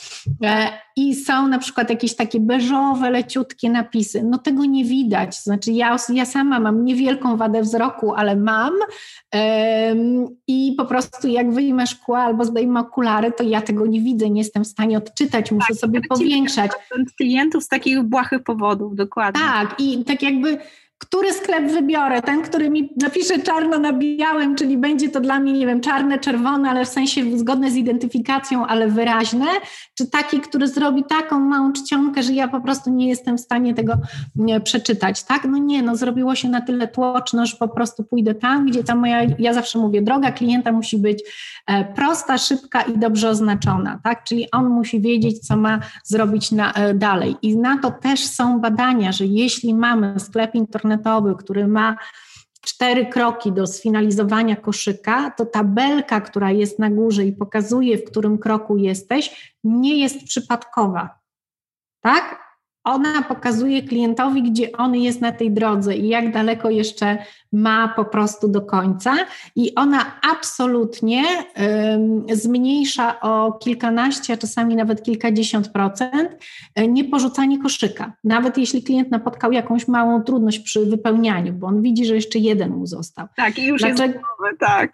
I są na przykład jakieś takie beżowe, leciutkie napisy. No tego nie widać. Znaczy ja, ja sama mam niewielką wadę wzroku, ale mam. I po prostu jak wyjmę szkła albo zdejmę okulary, to ja tego nie widzę, nie jestem w stanie odczytać, muszę tak, sobie powiększać. Klientów z takich błahych powodów, dokładnie. Tak, i tak jakby... Który sklep wybiorę? Ten, który mi napisze czarno na białym, czyli będzie to dla mnie, nie wiem, czarne, czerwone, ale w sensie zgodne z identyfikacją, ale wyraźne, czy taki, który zrobi taką małą czcionkę, że ja po prostu nie jestem w stanie tego przeczytać, tak? No nie, no zrobiło się na tyle tłoczno, że po prostu pójdę tam, gdzie ta moja, ja zawsze mówię, droga klienta musi być prosta, szybka i dobrze oznaczona, tak? Czyli on musi wiedzieć, co ma zrobić na, dalej. I na to też są badania, że jeśli mamy sklep internetowy, który ma cztery kroki do sfinalizowania koszyka, to tabelka, która jest na górze i pokazuje, w którym kroku jesteś, nie jest przypadkowa. Tak? Ona pokazuje klientowi, gdzie on jest na tej drodze i jak daleko jeszcze ma po prostu do końca i ona absolutnie y, zmniejsza o kilkanaście, a czasami nawet kilkadziesiąt procent y, nieporzucanie koszyka. Nawet jeśli klient napotkał jakąś małą trudność przy wypełnianiu, bo on widzi, że jeszcze jeden mu został. Tak, i już Dlaczego... jest nowy, tak.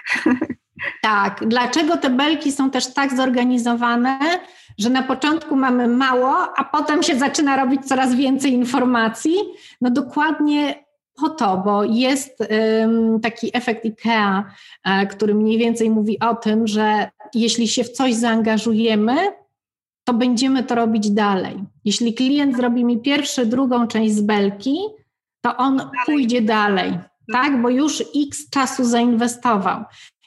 Tak. Dlaczego te belki są też tak zorganizowane, że na początku mamy mało, a potem się zaczyna robić coraz więcej informacji? No dokładnie po to, bo jest um, taki efekt IKEA, e, który mniej więcej mówi o tym, że jeśli się w coś zaangażujemy, to będziemy to robić dalej. Jeśli klient zrobi mi pierwszą, drugą część z belki, to on dalej. pójdzie dalej, tak? Bo już X czasu zainwestował.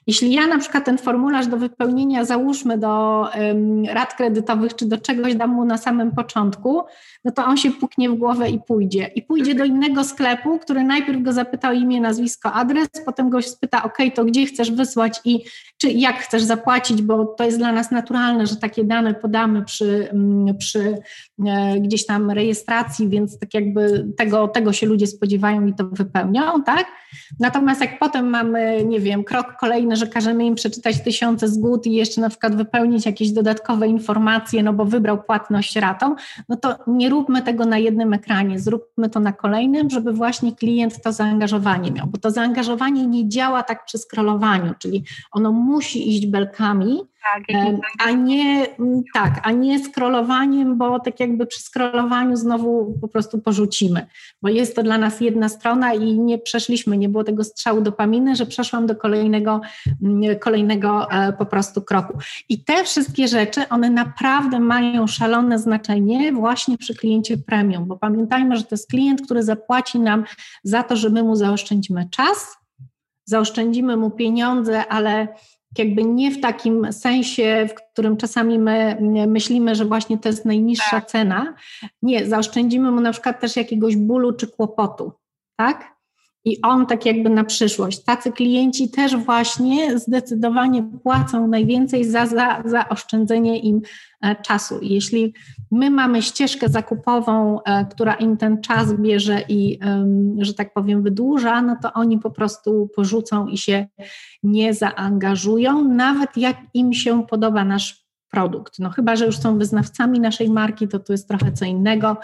Jeśli ja na przykład ten formularz do wypełnienia, załóżmy do um, rat kredytowych czy do czegoś dam mu na samym początku, no to on się puknie w głowę i pójdzie. I pójdzie do innego sklepu, który najpierw go zapyta o imię, nazwisko, adres, potem go spyta, ok, to gdzie chcesz wysłać i czy jak chcesz zapłacić, bo to jest dla nas naturalne, że takie dane podamy przy, przy e, gdzieś tam rejestracji, więc tak jakby tego, tego się ludzie spodziewają i to wypełnią, tak? Natomiast jak potem mamy, nie wiem, krok kolejny, że każemy im przeczytać tysiące zgód i jeszcze na przykład wypełnić jakieś dodatkowe informacje, no bo wybrał płatność ratą, no to nie róbmy tego na jednym ekranie, zróbmy to na kolejnym, żeby właśnie klient to zaangażowanie miał, bo to zaangażowanie nie działa tak przy scrollowaniu, czyli ono musi iść belkami, tak, a nie tak, a nie scrollowaniem, bo tak jakby przy scrollowaniu znowu po prostu porzucimy, bo jest to dla nas jedna strona i nie przeszliśmy, nie było tego strzału dopaminy, że przeszłam do kolejnego kolejnego po prostu kroku. I te wszystkie rzeczy, one naprawdę mają szalone znaczenie właśnie przy kliencie premium, bo pamiętajmy, że to jest klient, który zapłaci nam za to, że my mu zaoszczędzimy czas, zaoszczędzimy mu pieniądze, ale jakby nie w takim sensie, w którym czasami my myślimy, że właśnie to jest najniższa cena. Nie, zaoszczędzimy mu na przykład też jakiegoś bólu czy kłopotu, tak? I on tak jakby na przyszłość. Tacy klienci też właśnie zdecydowanie płacą najwięcej za, za, za oszczędzenie im czasu. Jeśli my mamy ścieżkę zakupową, która im ten czas bierze i, że tak powiem, wydłuża, no to oni po prostu porzucą i się nie zaangażują, nawet jak im się podoba nasz produkt. No chyba że już są wyznawcami naszej marki, to tu jest trochę co innego,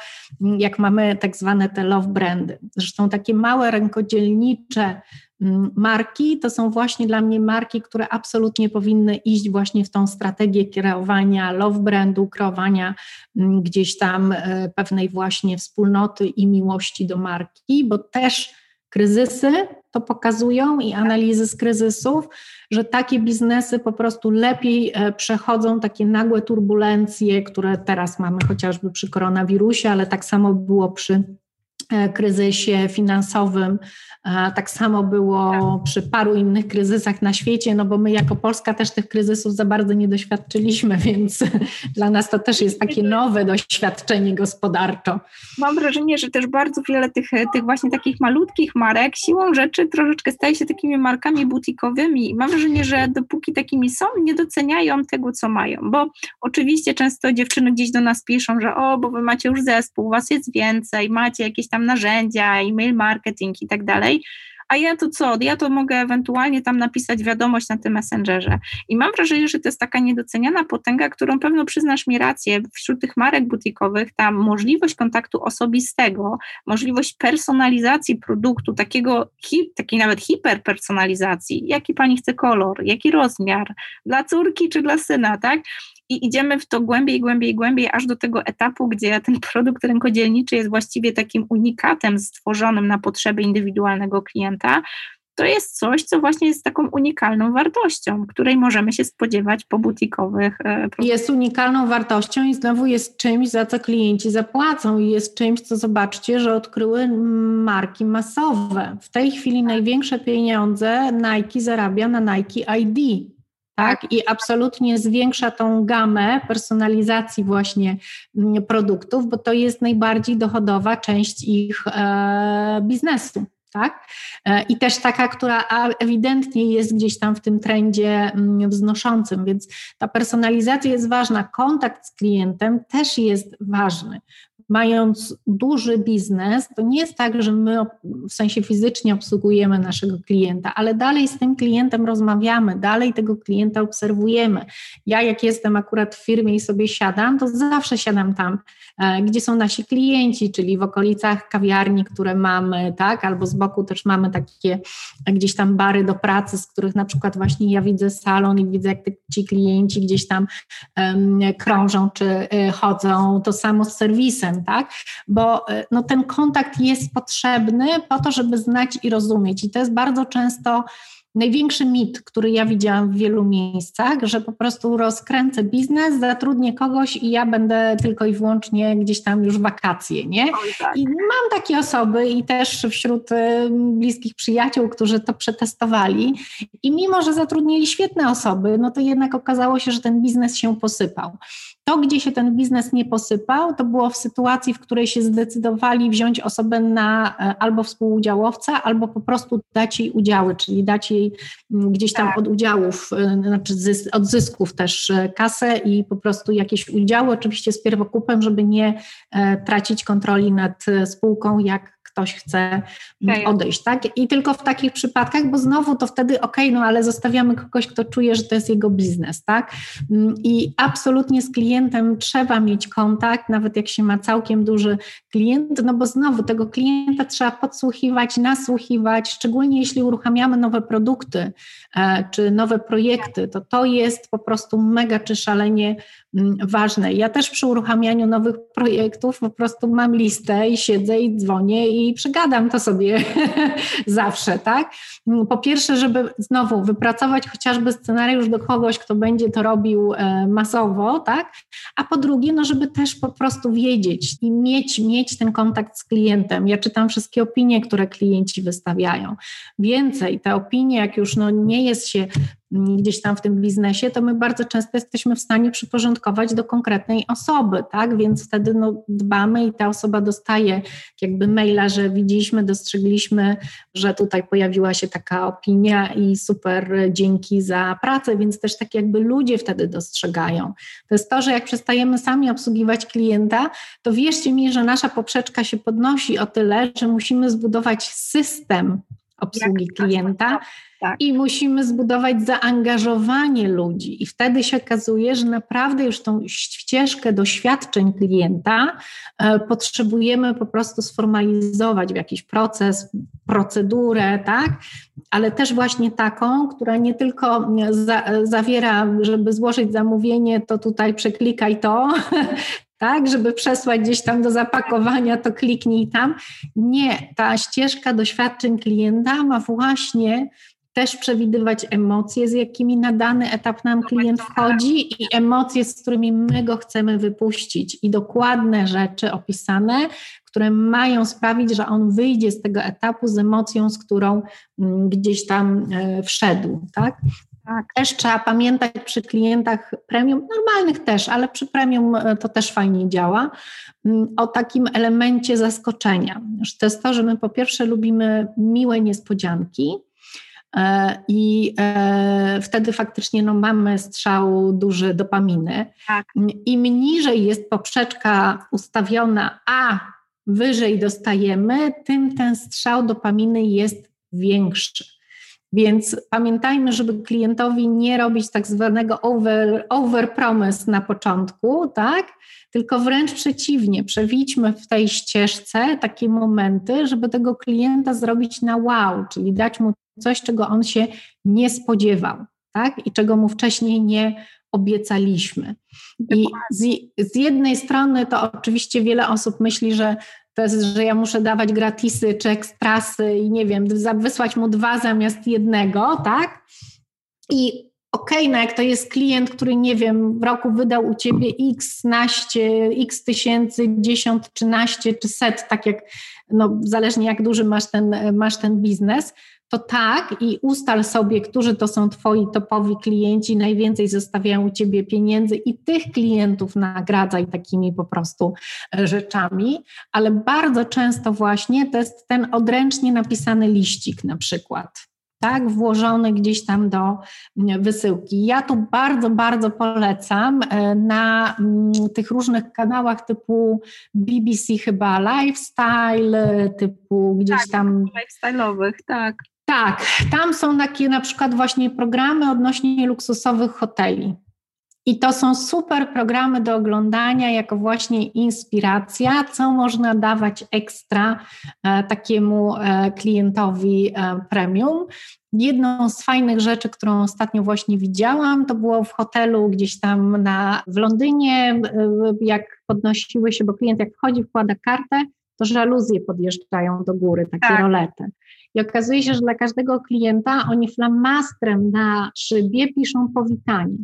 jak mamy tak zwane te love brandy. Zresztą takie małe rękodzielnicze marki to są właśnie dla mnie marki, które absolutnie powinny iść właśnie w tą strategię kreowania love brandu, kreowania gdzieś tam pewnej właśnie wspólnoty i miłości do marki, bo też kryzysy to pokazują i analizy z kryzysów, że takie biznesy po prostu lepiej przechodzą takie nagłe turbulencje, które teraz mamy chociażby przy koronawirusie, ale tak samo było przy kryzysie finansowym, tak samo było przy paru innych kryzysach na świecie, no bo my jako Polska też tych kryzysów za bardzo nie doświadczyliśmy, więc dla nas to też jest takie nowe doświadczenie gospodarczo. Mam wrażenie, że też bardzo wiele tych, tych właśnie takich malutkich marek siłą rzeczy troszeczkę staje się takimi markami butikowymi. Mam wrażenie, że dopóki takimi są, nie doceniają tego, co mają, bo oczywiście często dziewczyny gdzieś do nas piszą, że o, bo wy macie już zespół, was jest więcej, macie jakieś tam narzędzia, e-mail marketing i tak dalej, a ja to co? Ja to mogę ewentualnie tam napisać wiadomość na tym Messengerze. I mam wrażenie, że to jest taka niedoceniana potęga, którą pewno przyznasz mi rację, wśród tych marek butikowych ta możliwość kontaktu osobistego, możliwość personalizacji produktu, takiego hip, takiej nawet hiperpersonalizacji, jaki pani chce kolor, jaki rozmiar, dla córki czy dla syna, tak? I idziemy w to głębiej, głębiej, głębiej, aż do tego etapu, gdzie ten produkt rękodzielniczy jest właściwie takim unikatem stworzonym na potrzeby indywidualnego klienta. To jest coś, co właśnie jest taką unikalną wartością, której możemy się spodziewać po butikowych produktach. Jest unikalną wartością i znowu jest czymś, za co klienci zapłacą i jest czymś, co zobaczcie, że odkryły marki masowe. W tej chwili największe pieniądze Nike zarabia na Nike I D. Tak, i absolutnie zwiększa tą gamę personalizacji właśnie produktów, bo to jest najbardziej dochodowa część ich e, biznesu. Tak? I też taka, która ewidentnie jest gdzieś tam w tym trendzie wznoszącym, więc ta personalizacja jest ważna, kontakt z klientem też jest ważny. Mając duży biznes, to nie jest tak, że my w sensie fizycznie obsługujemy naszego klienta, ale dalej z tym klientem rozmawiamy, dalej tego klienta obserwujemy. Ja jak jestem akurat w firmie i sobie siadam, to zawsze siadam tam, gdzie są nasi klienci, czyli w okolicach kawiarni, które mamy, tak, albo z boku też mamy takie gdzieś tam bary do pracy, z których na przykład właśnie ja widzę salon i widzę, jak ci klienci gdzieś tam um, krążą czy y, chodzą. To samo z serwisem. Tak? Bo no, ten kontakt jest potrzebny po to, żeby znać i rozumieć. I to jest bardzo często największy mit, który ja widziałam w wielu miejscach, że po prostu rozkręcę biznes, zatrudnię kogoś i ja będę tylko i wyłącznie gdzieś tam już wakacje, nie? I mam takie osoby i też wśród bliskich przyjaciół, którzy to przetestowali i mimo, że zatrudnili świetne osoby, no to jednak okazało się, że ten biznes się posypał. To, gdzie się ten biznes nie posypał, to było w sytuacji, w której się zdecydowali wziąć osobę na albo współudziałowca, albo po prostu dać jej udziały, czyli dać jej gdzieś tam od udziałów, znaczy od zysków też kasę i po prostu jakieś udziały, oczywiście z pierwokupem, żeby nie tracić kontroli nad spółką, jak ktoś chce odejść, tak? I tylko w takich przypadkach, bo znowu to wtedy okej, okay, no ale zostawiamy kogoś, kto czuje, że to jest jego biznes, tak? I absolutnie z klientem trzeba mieć kontakt, nawet jak się ma całkiem duży klient, no bo znowu tego klienta trzeba podsłuchiwać, nasłuchiwać, szczególnie jeśli uruchamiamy nowe produkty czy nowe projekty, to to jest po prostu mega czy szalenie ważne. Ja też przy uruchamianiu nowych projektów po prostu mam listę i siedzę i dzwonię i przegadam to sobie zawsze, tak? Po pierwsze, żeby znowu wypracować chociażby scenariusz do kogoś, kto będzie to robił masowo, tak? A po drugie, no żeby też po prostu wiedzieć i mieć, mieć ten kontakt z klientem. Ja czytam wszystkie opinie, które klienci wystawiają. Więcej, te opinie, jak już no nie jest się gdzieś tam w tym biznesie, to my bardzo często jesteśmy w stanie przyporządkować do konkretnej osoby, tak? Więc wtedy no, dbamy i ta osoba dostaje jakby maila, że widzieliśmy, dostrzegliśmy, że tutaj pojawiła się taka opinia i super, dzięki za pracę, więc też tak jakby ludzie wtedy dostrzegają. To jest to, że jak przestajemy sami obsługiwać klienta, to wierzcie mi, że nasza poprzeczka się podnosi o tyle, że musimy zbudować system obsługi klienta i musimy zbudować zaangażowanie ludzi. I wtedy się okazuje, że naprawdę już tą ścieżkę doświadczeń klienta e, potrzebujemy po prostu sformalizować w jakiś proces, procedurę, tak? Ale też właśnie taką, która nie tylko za, zawiera, żeby złożyć zamówienie, to tutaj przeklikaj to, tak, żeby przesłać gdzieś tam do zapakowania, to kliknij tam. Nie, ta ścieżka doświadczeń klienta ma właśnie też przewidywać emocje, z jakimi na dany etap nam klient wchodzi i emocje, z którymi my go chcemy wypuścić i dokładne rzeczy opisane, które mają sprawić, że on wyjdzie z tego etapu z emocją, z którą gdzieś tam wszedł, tak? Tak. Też trzeba pamiętać przy klientach premium, normalnych też, ale przy premium to też fajnie działa, o takim elemencie zaskoczenia. To jest to, że my po pierwsze lubimy miłe niespodzianki, i wtedy faktycznie no, mamy strzał duży dopaminy. Tak. Im niżej jest poprzeczka ustawiona, a wyżej dostajemy, tym ten strzał dopaminy jest większy. Więc pamiętajmy, żeby klientowi nie robić tak zwanego over, over promise na początku, tak? Tylko wręcz przeciwnie, przewidzimy w tej ścieżce takie momenty, żeby tego klienta zrobić na wow, czyli dać mu coś, czego on się nie spodziewał, tak? I czego mu wcześniej nie obiecaliśmy. I z, z jednej strony to oczywiście wiele osób myśli, że to jest, że ja muszę dawać gratisy czy ekstrasy i nie wiem, wysłać mu dwa zamiast jednego, tak? I okej, okay, no jak to jest klient, który nie wiem, w roku wydał u ciebie x naście, x tysięcy, dziesiąt, trzynaście czy set, tak jak, no zależnie jak duży masz ten, masz ten biznes, to tak i ustal sobie, którzy to są twoi topowi klienci, najwięcej zostawiają u ciebie pieniędzy i tych klientów nagradzaj takimi po prostu rzeczami, ale bardzo często właśnie to jest ten odręcznie napisany liścik na przykład, tak, włożony gdzieś tam do wysyłki. Ja tu bardzo, bardzo polecam na tych różnych kanałach typu B B C chyba lifestyle, typu gdzieś tak, tam... lifestyle'owych, tak. Tak, tam są takie na przykład właśnie programy odnośnie luksusowych hoteli. I to są super programy do oglądania jako właśnie inspiracja, co można dawać ekstra takiemu klientowi premium. Jedną z fajnych rzeczy, którą ostatnio właśnie widziałam, to było w hotelu gdzieś tam na, w Londynie, jak podnosiły się, bo klient jak wchodzi, wkłada kartę, to żaluzje podjeżdżają do góry, takie tak. rolety. I okazuje się, że dla każdego klienta oni flamastrem na szybie piszą powitanie.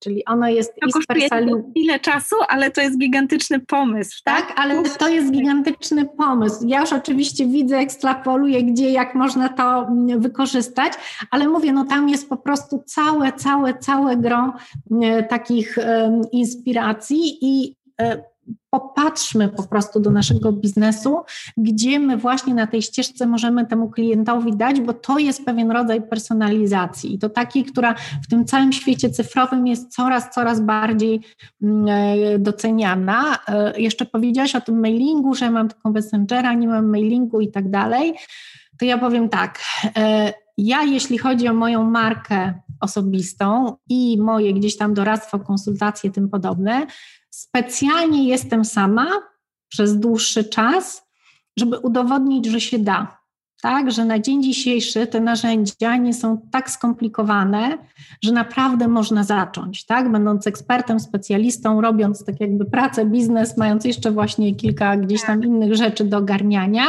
Czyli ono jest... To kosztuje ile czasu, ale to jest gigantyczny pomysł. Tak, tak, ale to jest gigantyczny pomysł. Ja już oczywiście widzę, ekstrapoluję gdzie, jak można to wykorzystać, ale mówię, no tam jest po prostu całe, całe, całe gro takich inspiracji i popatrzmy po prostu do naszego biznesu, gdzie my właśnie na tej ścieżce możemy temu klientowi dać, bo to jest pewien rodzaj personalizacji i to takiej, która w tym całym świecie cyfrowym jest coraz, coraz bardziej doceniana. Jeszcze powiedziałaś o tym mailingu, że ja mam tylko Messengera, nie mam mailingu i tak dalej, to ja powiem tak, ja jeśli chodzi o moją markę osobistą i moje gdzieś tam doradztwo, konsultacje, tym podobne, specjalnie jestem sama przez dłuższy czas, żeby udowodnić, że się da, tak? Że na dzień dzisiejszy te narzędzia nie są tak skomplikowane, że naprawdę można zacząć, tak? Będąc ekspertem, specjalistą, robiąc tak jakby pracę, biznes, mając jeszcze właśnie kilka gdzieś tam innych rzeczy do ogarniania,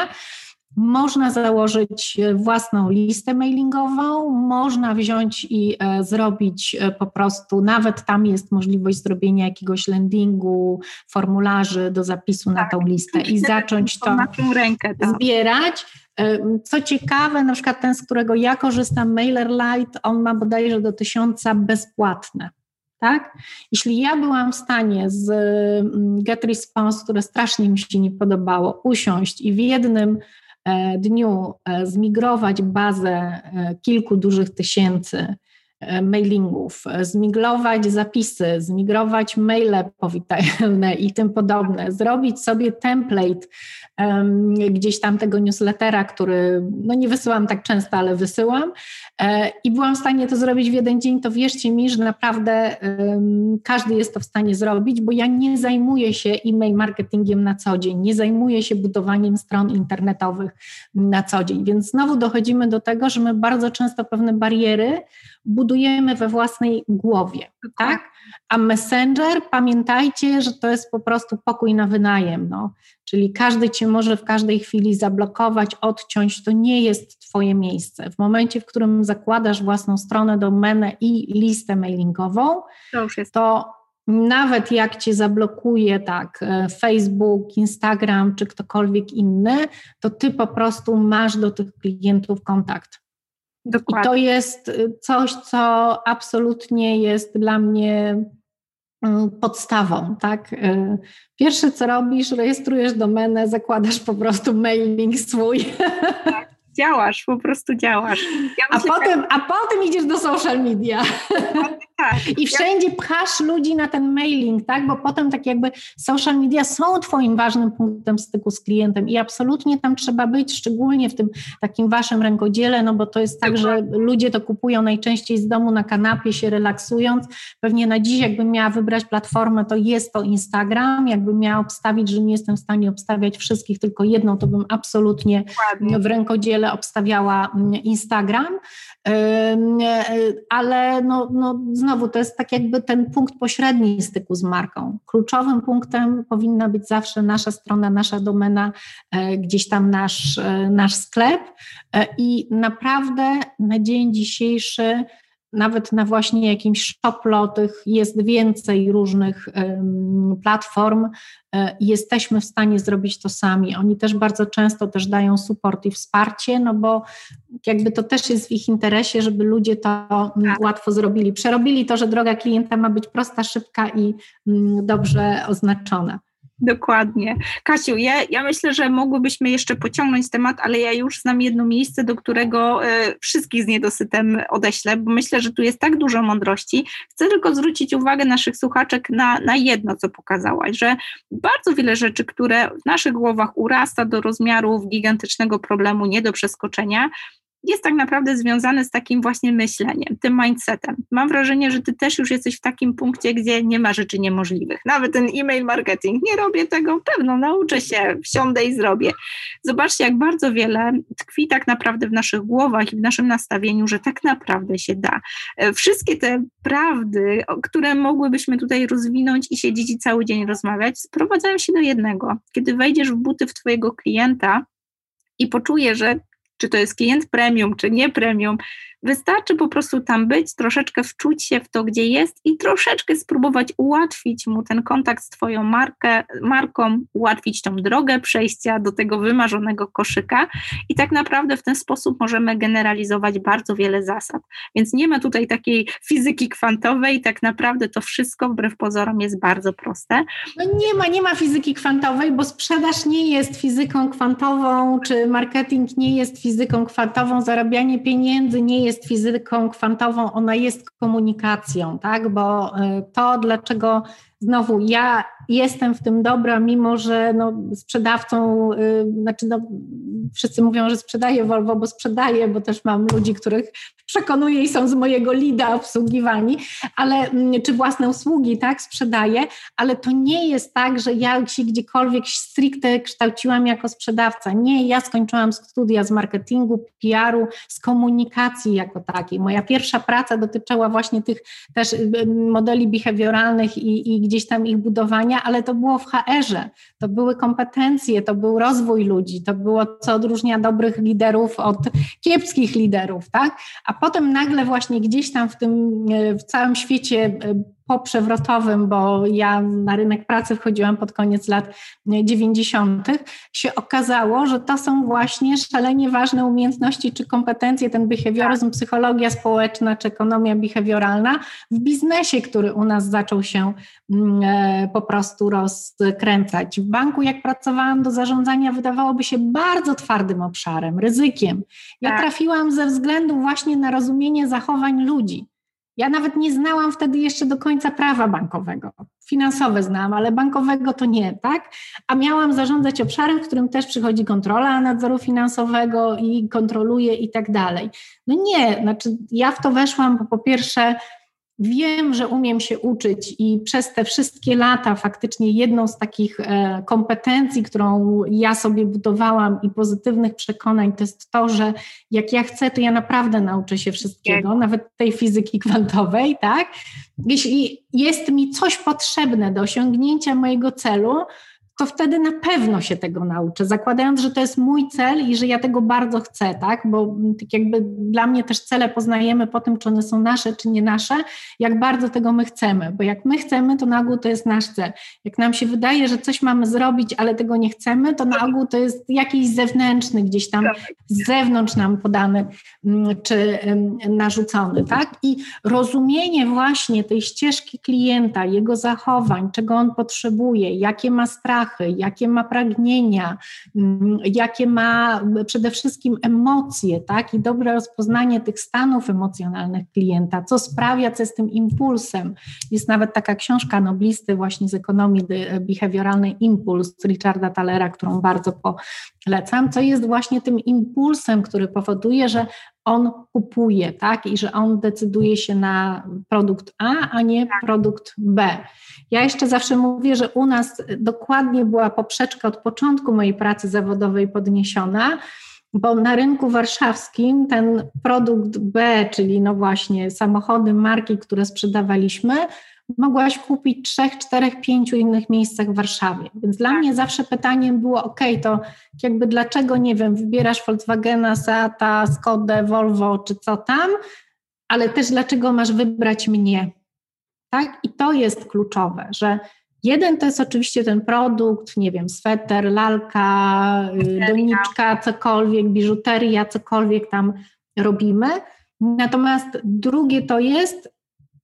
można założyć własną listę mailingową, można wziąć i zrobić po prostu, nawet tam jest możliwość zrobienia jakiegoś landingu, formularzy do zapisu tak, na tą listę i zacząć to rękę, tak. zbierać. Co ciekawe, na przykład ten, z którego ja korzystam, MailerLite, on ma bodajże do tysiąca bezpłatne. Tak? Jeśli ja byłam w stanie z GetResponse, które strasznie mi się nie podobało, usiąść i w jednym dniu zmigrować bazę kilku dużych tysięcy mailingów, zmigrować zapisy, zmigrować maile powitalne i tym podobne, zrobić sobie template um, gdzieś tam tego newslettera, który no nie wysyłam tak często, ale wysyłam e, i byłam w stanie to zrobić w jeden dzień, to wierzcie mi, że naprawdę um, każdy jest to w stanie zrobić, bo ja nie zajmuję się e-mail marketingiem na co dzień, nie zajmuję się budowaniem stron internetowych na co dzień, więc znowu dochodzimy do tego, że my bardzo często pewne bariery budujemy we własnej głowie, tak? A Messenger, pamiętajcie, że to jest po prostu pokój na wynajem, no. Czyli każdy cię może w każdej chwili zablokować, odciąć, to nie jest twoje miejsce. W momencie, w którym zakładasz własną stronę, domenę i listę mailingową, to, już jest. to nawet jak cię zablokuje tak Facebook, Instagram czy ktokolwiek inny, to ty po prostu masz do tych klientów kontakt. Dokładnie. I to jest coś, co absolutnie jest dla mnie podstawą, tak? Pierwsze, co robisz, rejestrujesz domenę, zakładasz po prostu mailing swój. Tak, działasz, po prostu działasz. Ja myślę, a, potem, a potem idziesz do social media. Tak. I wszędzie pchasz ludzi na ten mailing, tak? Bo potem tak jakby social media są twoim ważnym punktem styku z klientem i absolutnie tam trzeba być, szczególnie w tym takim waszym rękodziele, no bo to jest tak, że ludzie to kupują najczęściej z domu na kanapie się relaksując. Pewnie na dziś jakbym miała wybrać platformę, to jest to Instagram. Jakbym miała obstawić, że nie jestem w stanie obstawiać wszystkich, tylko jedną, to bym absolutnie Ładnie. w rękodziele obstawiała Instagram. Ale no, no znowu, to jest tak jakby ten punkt pośredni styku z marką. Kluczowym punktem powinna być zawsze nasza strona, nasza domena, gdzieś tam nasz, nasz sklep i naprawdę na dzień dzisiejszy nawet na właśnie jakimś Shoplotych jest więcej różnych platform. Jesteśmy w stanie zrobić to sami. Oni też bardzo często też dają support i wsparcie, no bo jakby to też jest w ich interesie, żeby ludzie to tak. łatwo zrobili. Przerobili to, że droga klienta ma być prosta, szybka i dobrze oznaczona. Dokładnie. Kasiu, ja, ja myślę, że mogłybyśmy jeszcze pociągnąć temat, ale ja już znam jedno miejsce, do którego y, wszystkich z niedosytem odeślę, bo myślę, że tu jest tak dużo mądrości. Chcę tylko zwrócić uwagę naszych słuchaczek na, na jedno, co pokazałaś, że bardzo wiele rzeczy, które w naszych głowach urasta do rozmiarów gigantycznego problemu nie do przeskoczenia, jest tak naprawdę związane z takim właśnie myśleniem, tym mindsetem. Mam wrażenie, że ty też już jesteś w takim punkcie, gdzie nie ma rzeczy niemożliwych. Nawet ten e-mail marketing, nie robię tego, pewno nauczę się, wsiądę i zrobię. Zobaczcie, jak bardzo wiele tkwi tak naprawdę w naszych głowach i w naszym nastawieniu, że tak naprawdę się da. Wszystkie te prawdy, które mogłybyśmy tutaj rozwinąć i siedzieć i cały dzień rozmawiać, sprowadzają się do jednego. Kiedy wejdziesz w buty w twojego klienta i poczujesz, że czy to jest klient premium, czy nie premium, wystarczy po prostu tam być, troszeczkę wczuć się w to, gdzie jest i troszeczkę spróbować ułatwić mu ten kontakt z twoją markę, marką, ułatwić tą drogę przejścia do tego wymarzonego koszyka i tak naprawdę w ten sposób możemy generalizować bardzo wiele zasad. Więc nie ma tutaj takiej fizyki kwantowej, tak naprawdę to wszystko wbrew pozorom jest bardzo proste. No nie ma, nie ma fizyki kwantowej, bo sprzedaż nie jest fizyką kwantową, czy marketing nie jest fizyką kwantową, zarabianie pieniędzy nie jest jest fizyką kwantową, ona jest komunikacją, tak? Bo to, dlaczego znowu ja jestem w tym dobra, mimo że no, sprzedawcą, yy, znaczy no, wszyscy mówią, że sprzedaję Volvo, bo sprzedaję, bo też mam ludzi, których przekonuję i są z mojego lida obsługiwani, ale yy, czy własne usługi, tak, sprzedaję, ale to nie jest tak, że ja się gdziekolwiek stricte kształciłam jako sprzedawca. Nie, ja skończyłam studia z marketingu, P R u, z komunikacji jako takiej. Moja pierwsza praca dotyczyła właśnie tych też yy, modeli behawioralnych i, i gdzieś tam ich budowania, ale to było w H R ze, to były kompetencje, to był rozwój ludzi, to było co odróżnia dobrych liderów od kiepskich liderów, tak? A potem nagle właśnie gdzieś tam w tym, w całym świecie poprzewrotowym, bo ja na rynek pracy wchodziłam pod koniec lat dziewięćdziesiątych, się okazało, że to są właśnie szalenie ważne umiejętności czy kompetencje, ten behawioryzm, psychologia społeczna czy ekonomia behawioralna w biznesie, który u nas zaczął się po prostu rozkręcać. W banku, jak pracowałam, do zarządzania wydawałoby się bardzo twardym obszarem, ryzykiem. Ja trafiłam ze względu właśnie na rozumienie zachowań ludzi. Ja nawet nie znałam wtedy jeszcze do końca prawa bankowego. Finansowe znałam, ale bankowego to nie, tak? A miałam zarządzać obszarem, w którym też przychodzi kontrola nadzoru finansowego i kontroluje i tak dalej. No nie, znaczy ja w to weszłam, bo po pierwsze Wiem, że umiem się uczyć i przez te wszystkie lata faktycznie jedną z takich kompetencji, którą ja sobie budowałam i pozytywnych przekonań, to jest to, że jak ja chcę, to ja naprawdę nauczę się wszystkiego, nawet tej fizyki kwantowej, tak? Jeśli jest mi coś potrzebne do osiągnięcia mojego celu, to wtedy na pewno się tego nauczę, zakładając, że to jest mój cel i że ja tego bardzo chcę, tak? Bo tak jakby dla mnie też cele poznajemy po tym, czy one są nasze, czy nie nasze, jak bardzo tego my chcemy, bo jak my chcemy, to na ogół to jest nasz cel. Jak nam się wydaje, że coś mamy zrobić, ale tego nie chcemy, to na ogół to jest jakiś zewnętrzny, gdzieś tam z zewnątrz nam podany czy narzucony, tak? I rozumienie właśnie tej ścieżki klienta, jego zachowań, czego on potrzebuje, jakie ma strach, jakie ma pragnienia, jakie ma przede wszystkim emocje, tak? I dobre rozpoznanie tych stanów emocjonalnych klienta, co sprawia, co jest tym impulsem. Jest nawet taka książka noblisty właśnie z ekonomii behawioralnej Impuls Richarda Talera, którą bardzo polecam, co jest właśnie tym impulsem, który powoduje, że on kupuje, tak? I że on decyduje się na produkt A, a nie produkt B. Ja jeszcze zawsze mówię, że u nas dokładnie była poprzeczka od początku mojej pracy zawodowej podniesiona, bo na rynku warszawskim ten produkt B, czyli no właśnie samochody, marki, które sprzedawaliśmy, mogłaś kupić trzech, czterech, pięciu innych miejscach w Warszawie. Więc dla mnie zawsze pytaniem było, ok, to jakby dlaczego, nie wiem, wybierasz Volkswagena, Seata, Skodę, Volvo czy co tam, ale też dlaczego masz wybrać mnie, tak? I to jest kluczowe, że jeden to jest oczywiście ten produkt, nie wiem, sweter, lalka, doniczka, cokolwiek, biżuteria, cokolwiek tam robimy. Natomiast drugie to jest,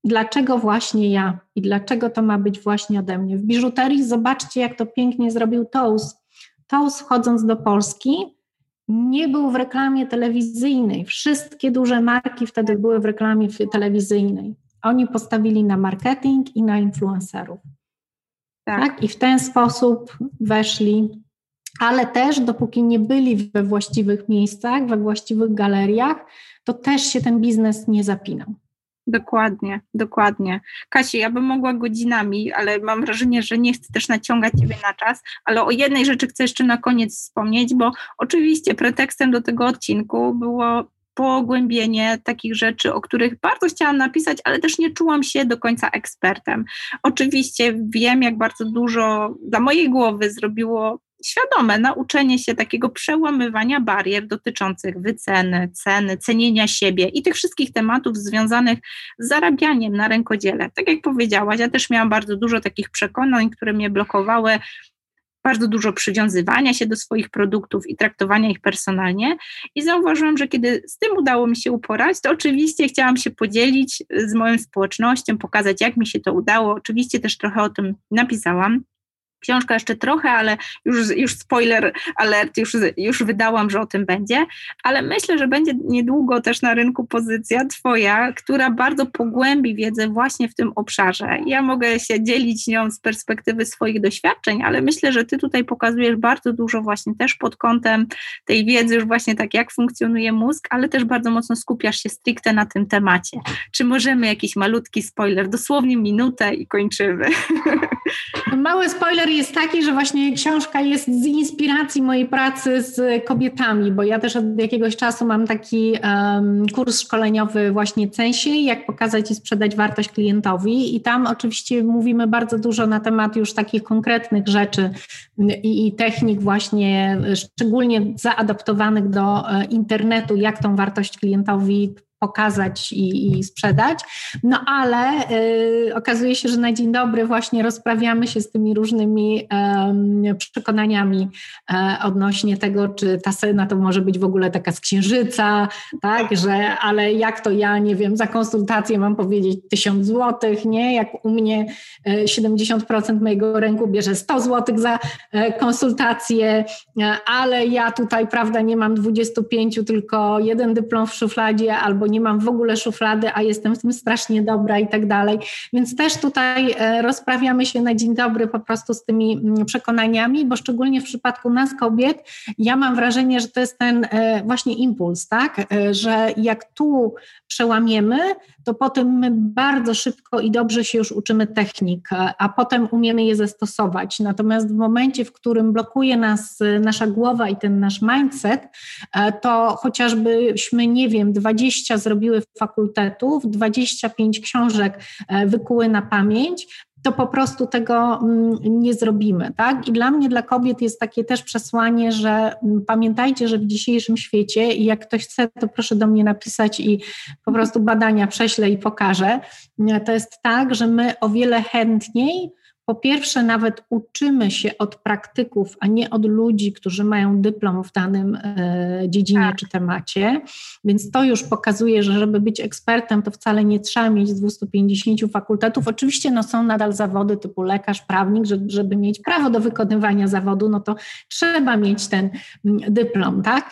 dlaczego właśnie ja i dlaczego to ma być właśnie ode mnie. W biżuterii zobaczcie, jak to pięknie zrobił Tous. Tous, wchodząc do Polski, nie był w reklamie telewizyjnej. Wszystkie duże marki wtedy były w reklamie telewizyjnej. Oni postawili na marketing i na influencerów. Tak. Tak? I w ten sposób weszli, ale też dopóki nie byli we właściwych miejscach, we właściwych galeriach, to też się ten biznes nie zapinał. Dokładnie, dokładnie. Kasia, ja bym mogła godzinami, ale mam wrażenie, że nie chcę też naciągać Ciebie na czas, ale o jednej rzeczy chcę jeszcze na koniec wspomnieć, bo oczywiście pretekstem do tego odcinku było pogłębienie takich rzeczy, o których bardzo chciałam napisać, ale też nie czułam się do końca ekspertem. Oczywiście wiem, jak bardzo dużo dla mojej głowy zrobiło świadome nauczenie się takiego przełamywania barier dotyczących wyceny, ceny, cenienia siebie i tych wszystkich tematów związanych z zarabianiem na rękodziele. Tak jak powiedziałaś, ja też miałam bardzo dużo takich przekonań, które mnie blokowały, bardzo dużo przywiązywania się do swoich produktów i traktowania ich personalnie i zauważyłam, że kiedy z tym udało mi się uporać, to oczywiście chciałam się podzielić z moją społecznością, pokazać, jak mi się to udało. Oczywiście też trochę o tym napisałam. Książka jeszcze trochę, ale już, już spoiler alert, już, już wydałam, że o tym będzie, ale myślę, że będzie niedługo też na rynku pozycja Twoja, która bardzo pogłębi wiedzę właśnie w tym obszarze. Ja mogę się dzielić nią z perspektywy swoich doświadczeń, ale myślę, że Ty tutaj pokazujesz bardzo dużo właśnie też pod kątem tej wiedzy już właśnie tak, jak funkcjonuje mózg, ale też bardzo mocno skupiasz się stricte na tym temacie. Czy możemy jakiś malutki spoiler, dosłownie minutę i kończymy? Mały spoiler jest taki, że właśnie książka jest z inspiracji mojej pracy z kobietami, bo ja też od jakiegoś czasu mam taki um, kurs szkoleniowy właśnie Censiej, jak pokazać i sprzedać wartość klientowi i tam oczywiście mówimy bardzo dużo na temat już takich konkretnych rzeczy i, i technik właśnie szczególnie zaadaptowanych do internetu, jak tą wartość klientowi pokazać i, i sprzedać, no ale y, okazuje się, że na dzień dobry właśnie rozprawiamy się z tymi różnymi y, przekonaniami y, odnośnie tego, czy ta scena to może być w ogóle taka z Księżyca, tak, że ale jak to ja, nie wiem, za konsultację mam powiedzieć tysiąc złotych, nie, jak u mnie y, siedemdziesiąt procent mojego rynku bierze sto złotych za y, konsultację, y, ale ja tutaj, prawda, nie mam dwudziestu pięciu, tylko jeden dyplom w szufladzie albo nie mam w ogóle szuflady, a jestem w tym strasznie dobra i tak dalej. Więc też tutaj rozprawiamy się na dzień dobry po prostu z tymi przekonaniami, bo szczególnie w przypadku nas kobiet, ja mam wrażenie, że to jest ten właśnie impuls, tak, że jak tu przełamiemy, to potem my bardzo szybko i dobrze się już uczymy technik, a potem umiemy je zastosować. Natomiast w momencie, w którym blokuje nas nasza głowa i ten nasz mindset, to chociażbyśmy, nie wiem, dwadzieścia zrobiły fakultetów, dwadzieścia pięć książek wykuły na pamięć, to po prostu tego nie zrobimy, tak? I dla mnie, dla kobiet jest takie też przesłanie, że pamiętajcie, że w dzisiejszym świecie, i jak ktoś chce, to proszę do mnie napisać i po prostu badania prześlę i pokażę, to jest tak, że my o wiele chętniej, po pierwsze, nawet uczymy się od praktyków, a nie od ludzi, którzy mają dyplom w danym y, dziedzinie tak. czy temacie, więc to już pokazuje, że żeby być ekspertem, to wcale nie trzeba mieć dwieście pięćdziesiąt fakultetów. Oczywiście no, są nadal zawody typu lekarz, prawnik, żeby, żeby mieć prawo do wykonywania zawodu, no to trzeba mieć ten dyplom, tak?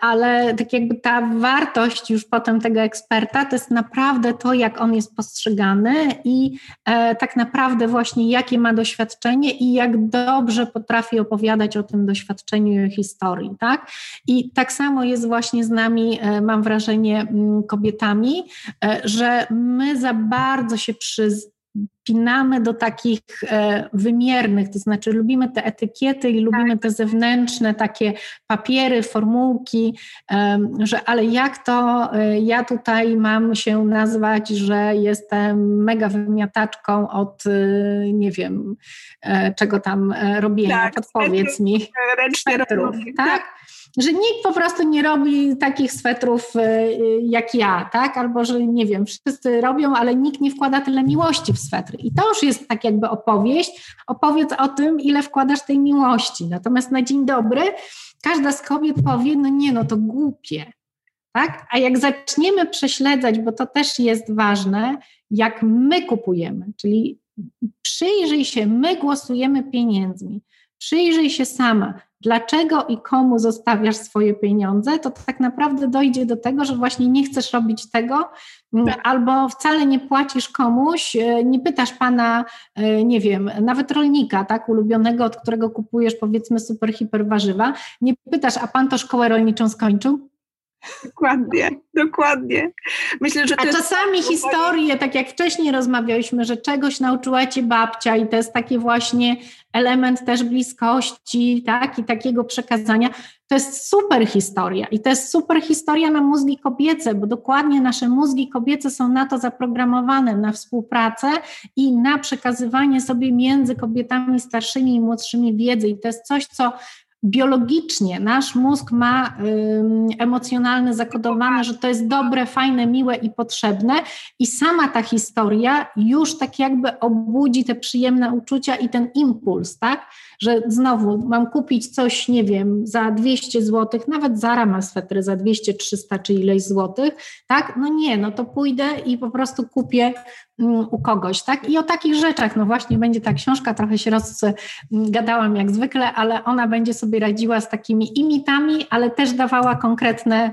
Ale tak jakby ta wartość już potem tego eksperta, to jest naprawdę to, jak on jest postrzegany i e, tak naprawdę właśnie jak jakie ma doświadczenie i jak dobrze potrafi opowiadać o tym doświadczeniu i historii, tak? I tak samo jest właśnie z nami, mam wrażenie, kobietami, że my za bardzo się przyzwyczajamy, pinamy do takich e, wymiernych, to znaczy lubimy te etykiety i lubimy te zewnętrzne takie papiery, formułki, e, że ale jak to e, ja tutaj mam się nazwać, że jestem mega wymiataczką od e, nie wiem e, czego tam e, robienia, tak, podpowiedz mi, metrów, tak? Że nikt po prostu nie robi takich swetrów jak ja, tak? Albo, że nie wiem, wszyscy robią, ale nikt nie wkłada tyle miłości w swetry. I to już jest tak jakby opowieść. Opowiedz o tym, ile wkładasz tej miłości. Natomiast na dzień dobry każda z kobiet powie, no nie, no to głupie, tak? A jak zaczniemy prześledzać, bo to też jest ważne, jak my kupujemy, czyli przyjrzyj się, my głosujemy pieniędzmi, przyjrzyj się sama, dlaczego i komu zostawiasz swoje pieniądze, to tak naprawdę dojdzie do tego, że właśnie nie chcesz robić tego, albo wcale nie płacisz komuś, nie pytasz pana, nie wiem, nawet rolnika, tak, ulubionego, od którego kupujesz powiedzmy super, hiper warzywa, nie pytasz, a pan to szkołę rolniczą skończył? Dokładnie, dokładnie. Myślę, że to A czasami jest... historie, tak jak wcześniej rozmawialiśmy, że czegoś nauczyła cię babcia i to jest taki właśnie element też bliskości, tak, i takiego przekazania. To jest super historia i to jest super historia na mózgi kobiece, bo dokładnie nasze mózgi kobiece są na to zaprogramowane, na współpracę i na przekazywanie sobie między kobietami starszymi i młodszymi wiedzy i to jest coś, co biologicznie nasz mózg ma y, emocjonalne zakodowane, że to jest dobre, fajne, miłe i potrzebne i sama ta historia już tak jakby obudzi te przyjemne uczucia i ten impuls, tak? Że znowu mam kupić coś, nie wiem, za dwieście złotych, nawet Zara ma swetry za dwieście, trzysta czy ileś złotych, tak? No nie, no to pójdę i po prostu kupię u kogoś, tak? I o takich rzeczach, no właśnie będzie ta książka, trochę się rozgadałam jak zwykle, ale ona będzie sobie radziła z takimi imitami, ale też dawała konkretne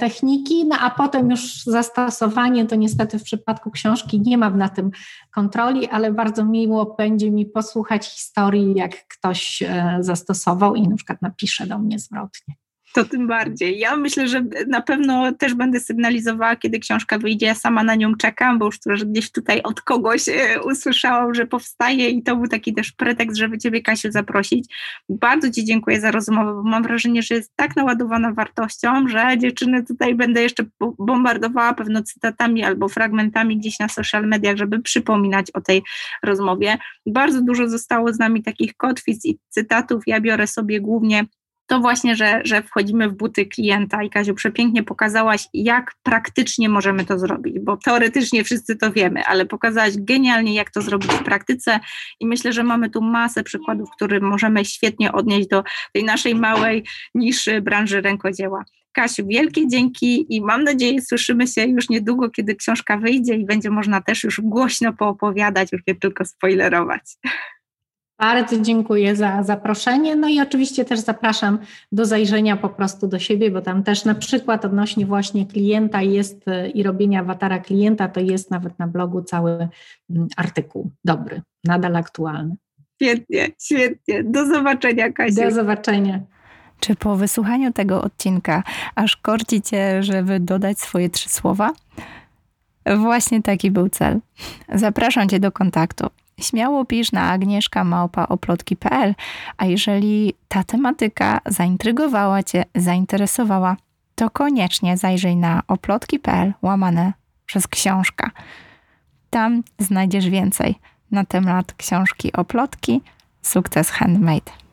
techniki, no a potem już zastosowanie, to niestety w przypadku książki nie mam na tym kontroli, ale bardzo miło będzie mi posłuchać historii, jak ktoś zastosował i na przykład napisze do mnie zwrotnie. To tym bardziej. Ja myślę, że na pewno też będę sygnalizowała, kiedy książka wyjdzie. Ja sama na nią czekam, bo już gdzieś tutaj od kogoś usłyszałam, że powstaje i to był taki też pretekst, żeby Ciebie, Kasiu, zaprosić. Bardzo Ci dziękuję za rozmowę, bo mam wrażenie, że jest tak naładowana wartością, że dziewczyny tutaj będę jeszcze bombardowała pewno cytatami albo fragmentami gdzieś na social mediach, żeby przypominać o tej rozmowie. Bardzo dużo zostało z nami takich kotwic i cytatów. Ja biorę sobie głównie to właśnie, że, że wchodzimy w buty klienta i Kasiu, przepięknie pokazałaś, jak praktycznie możemy to zrobić, bo teoretycznie wszyscy to wiemy, ale pokazałaś genialnie, jak to zrobić w praktyce i myślę, że mamy tu masę przykładów, które możemy świetnie odnieść do tej naszej małej niszy branży rękodzieła. Kasiu, wielkie dzięki i mam nadzieję, słyszymy się już niedługo, kiedy książka wyjdzie i będzie można też już głośno poopowiadać, już nie tylko spoilerować. Bardzo dziękuję za zaproszenie. No i oczywiście też zapraszam do zajrzenia po prostu do siebie, bo tam też na przykład odnośnie właśnie klienta jest i robienia awatara klienta, to jest nawet na blogu cały artykuł dobry, nadal aktualny. Świetnie, świetnie. Do zobaczenia, Kasia. Do zobaczenia. Czy po wysłuchaniu tego odcinka aż korci Cię, żeby dodać swoje trzy słowa? Właśnie taki był cel. Zapraszam Cię do kontaktu. Śmiało pisz na agnieszka małpa oplotki kropka p l, a jeżeli ta tematyka zaintrygowała Cię, zainteresowała, to koniecznie zajrzyj na oplotki kropka p l łamane przez książka. Tam znajdziesz więcej na temat książki Oplotki, Sukces Handmade.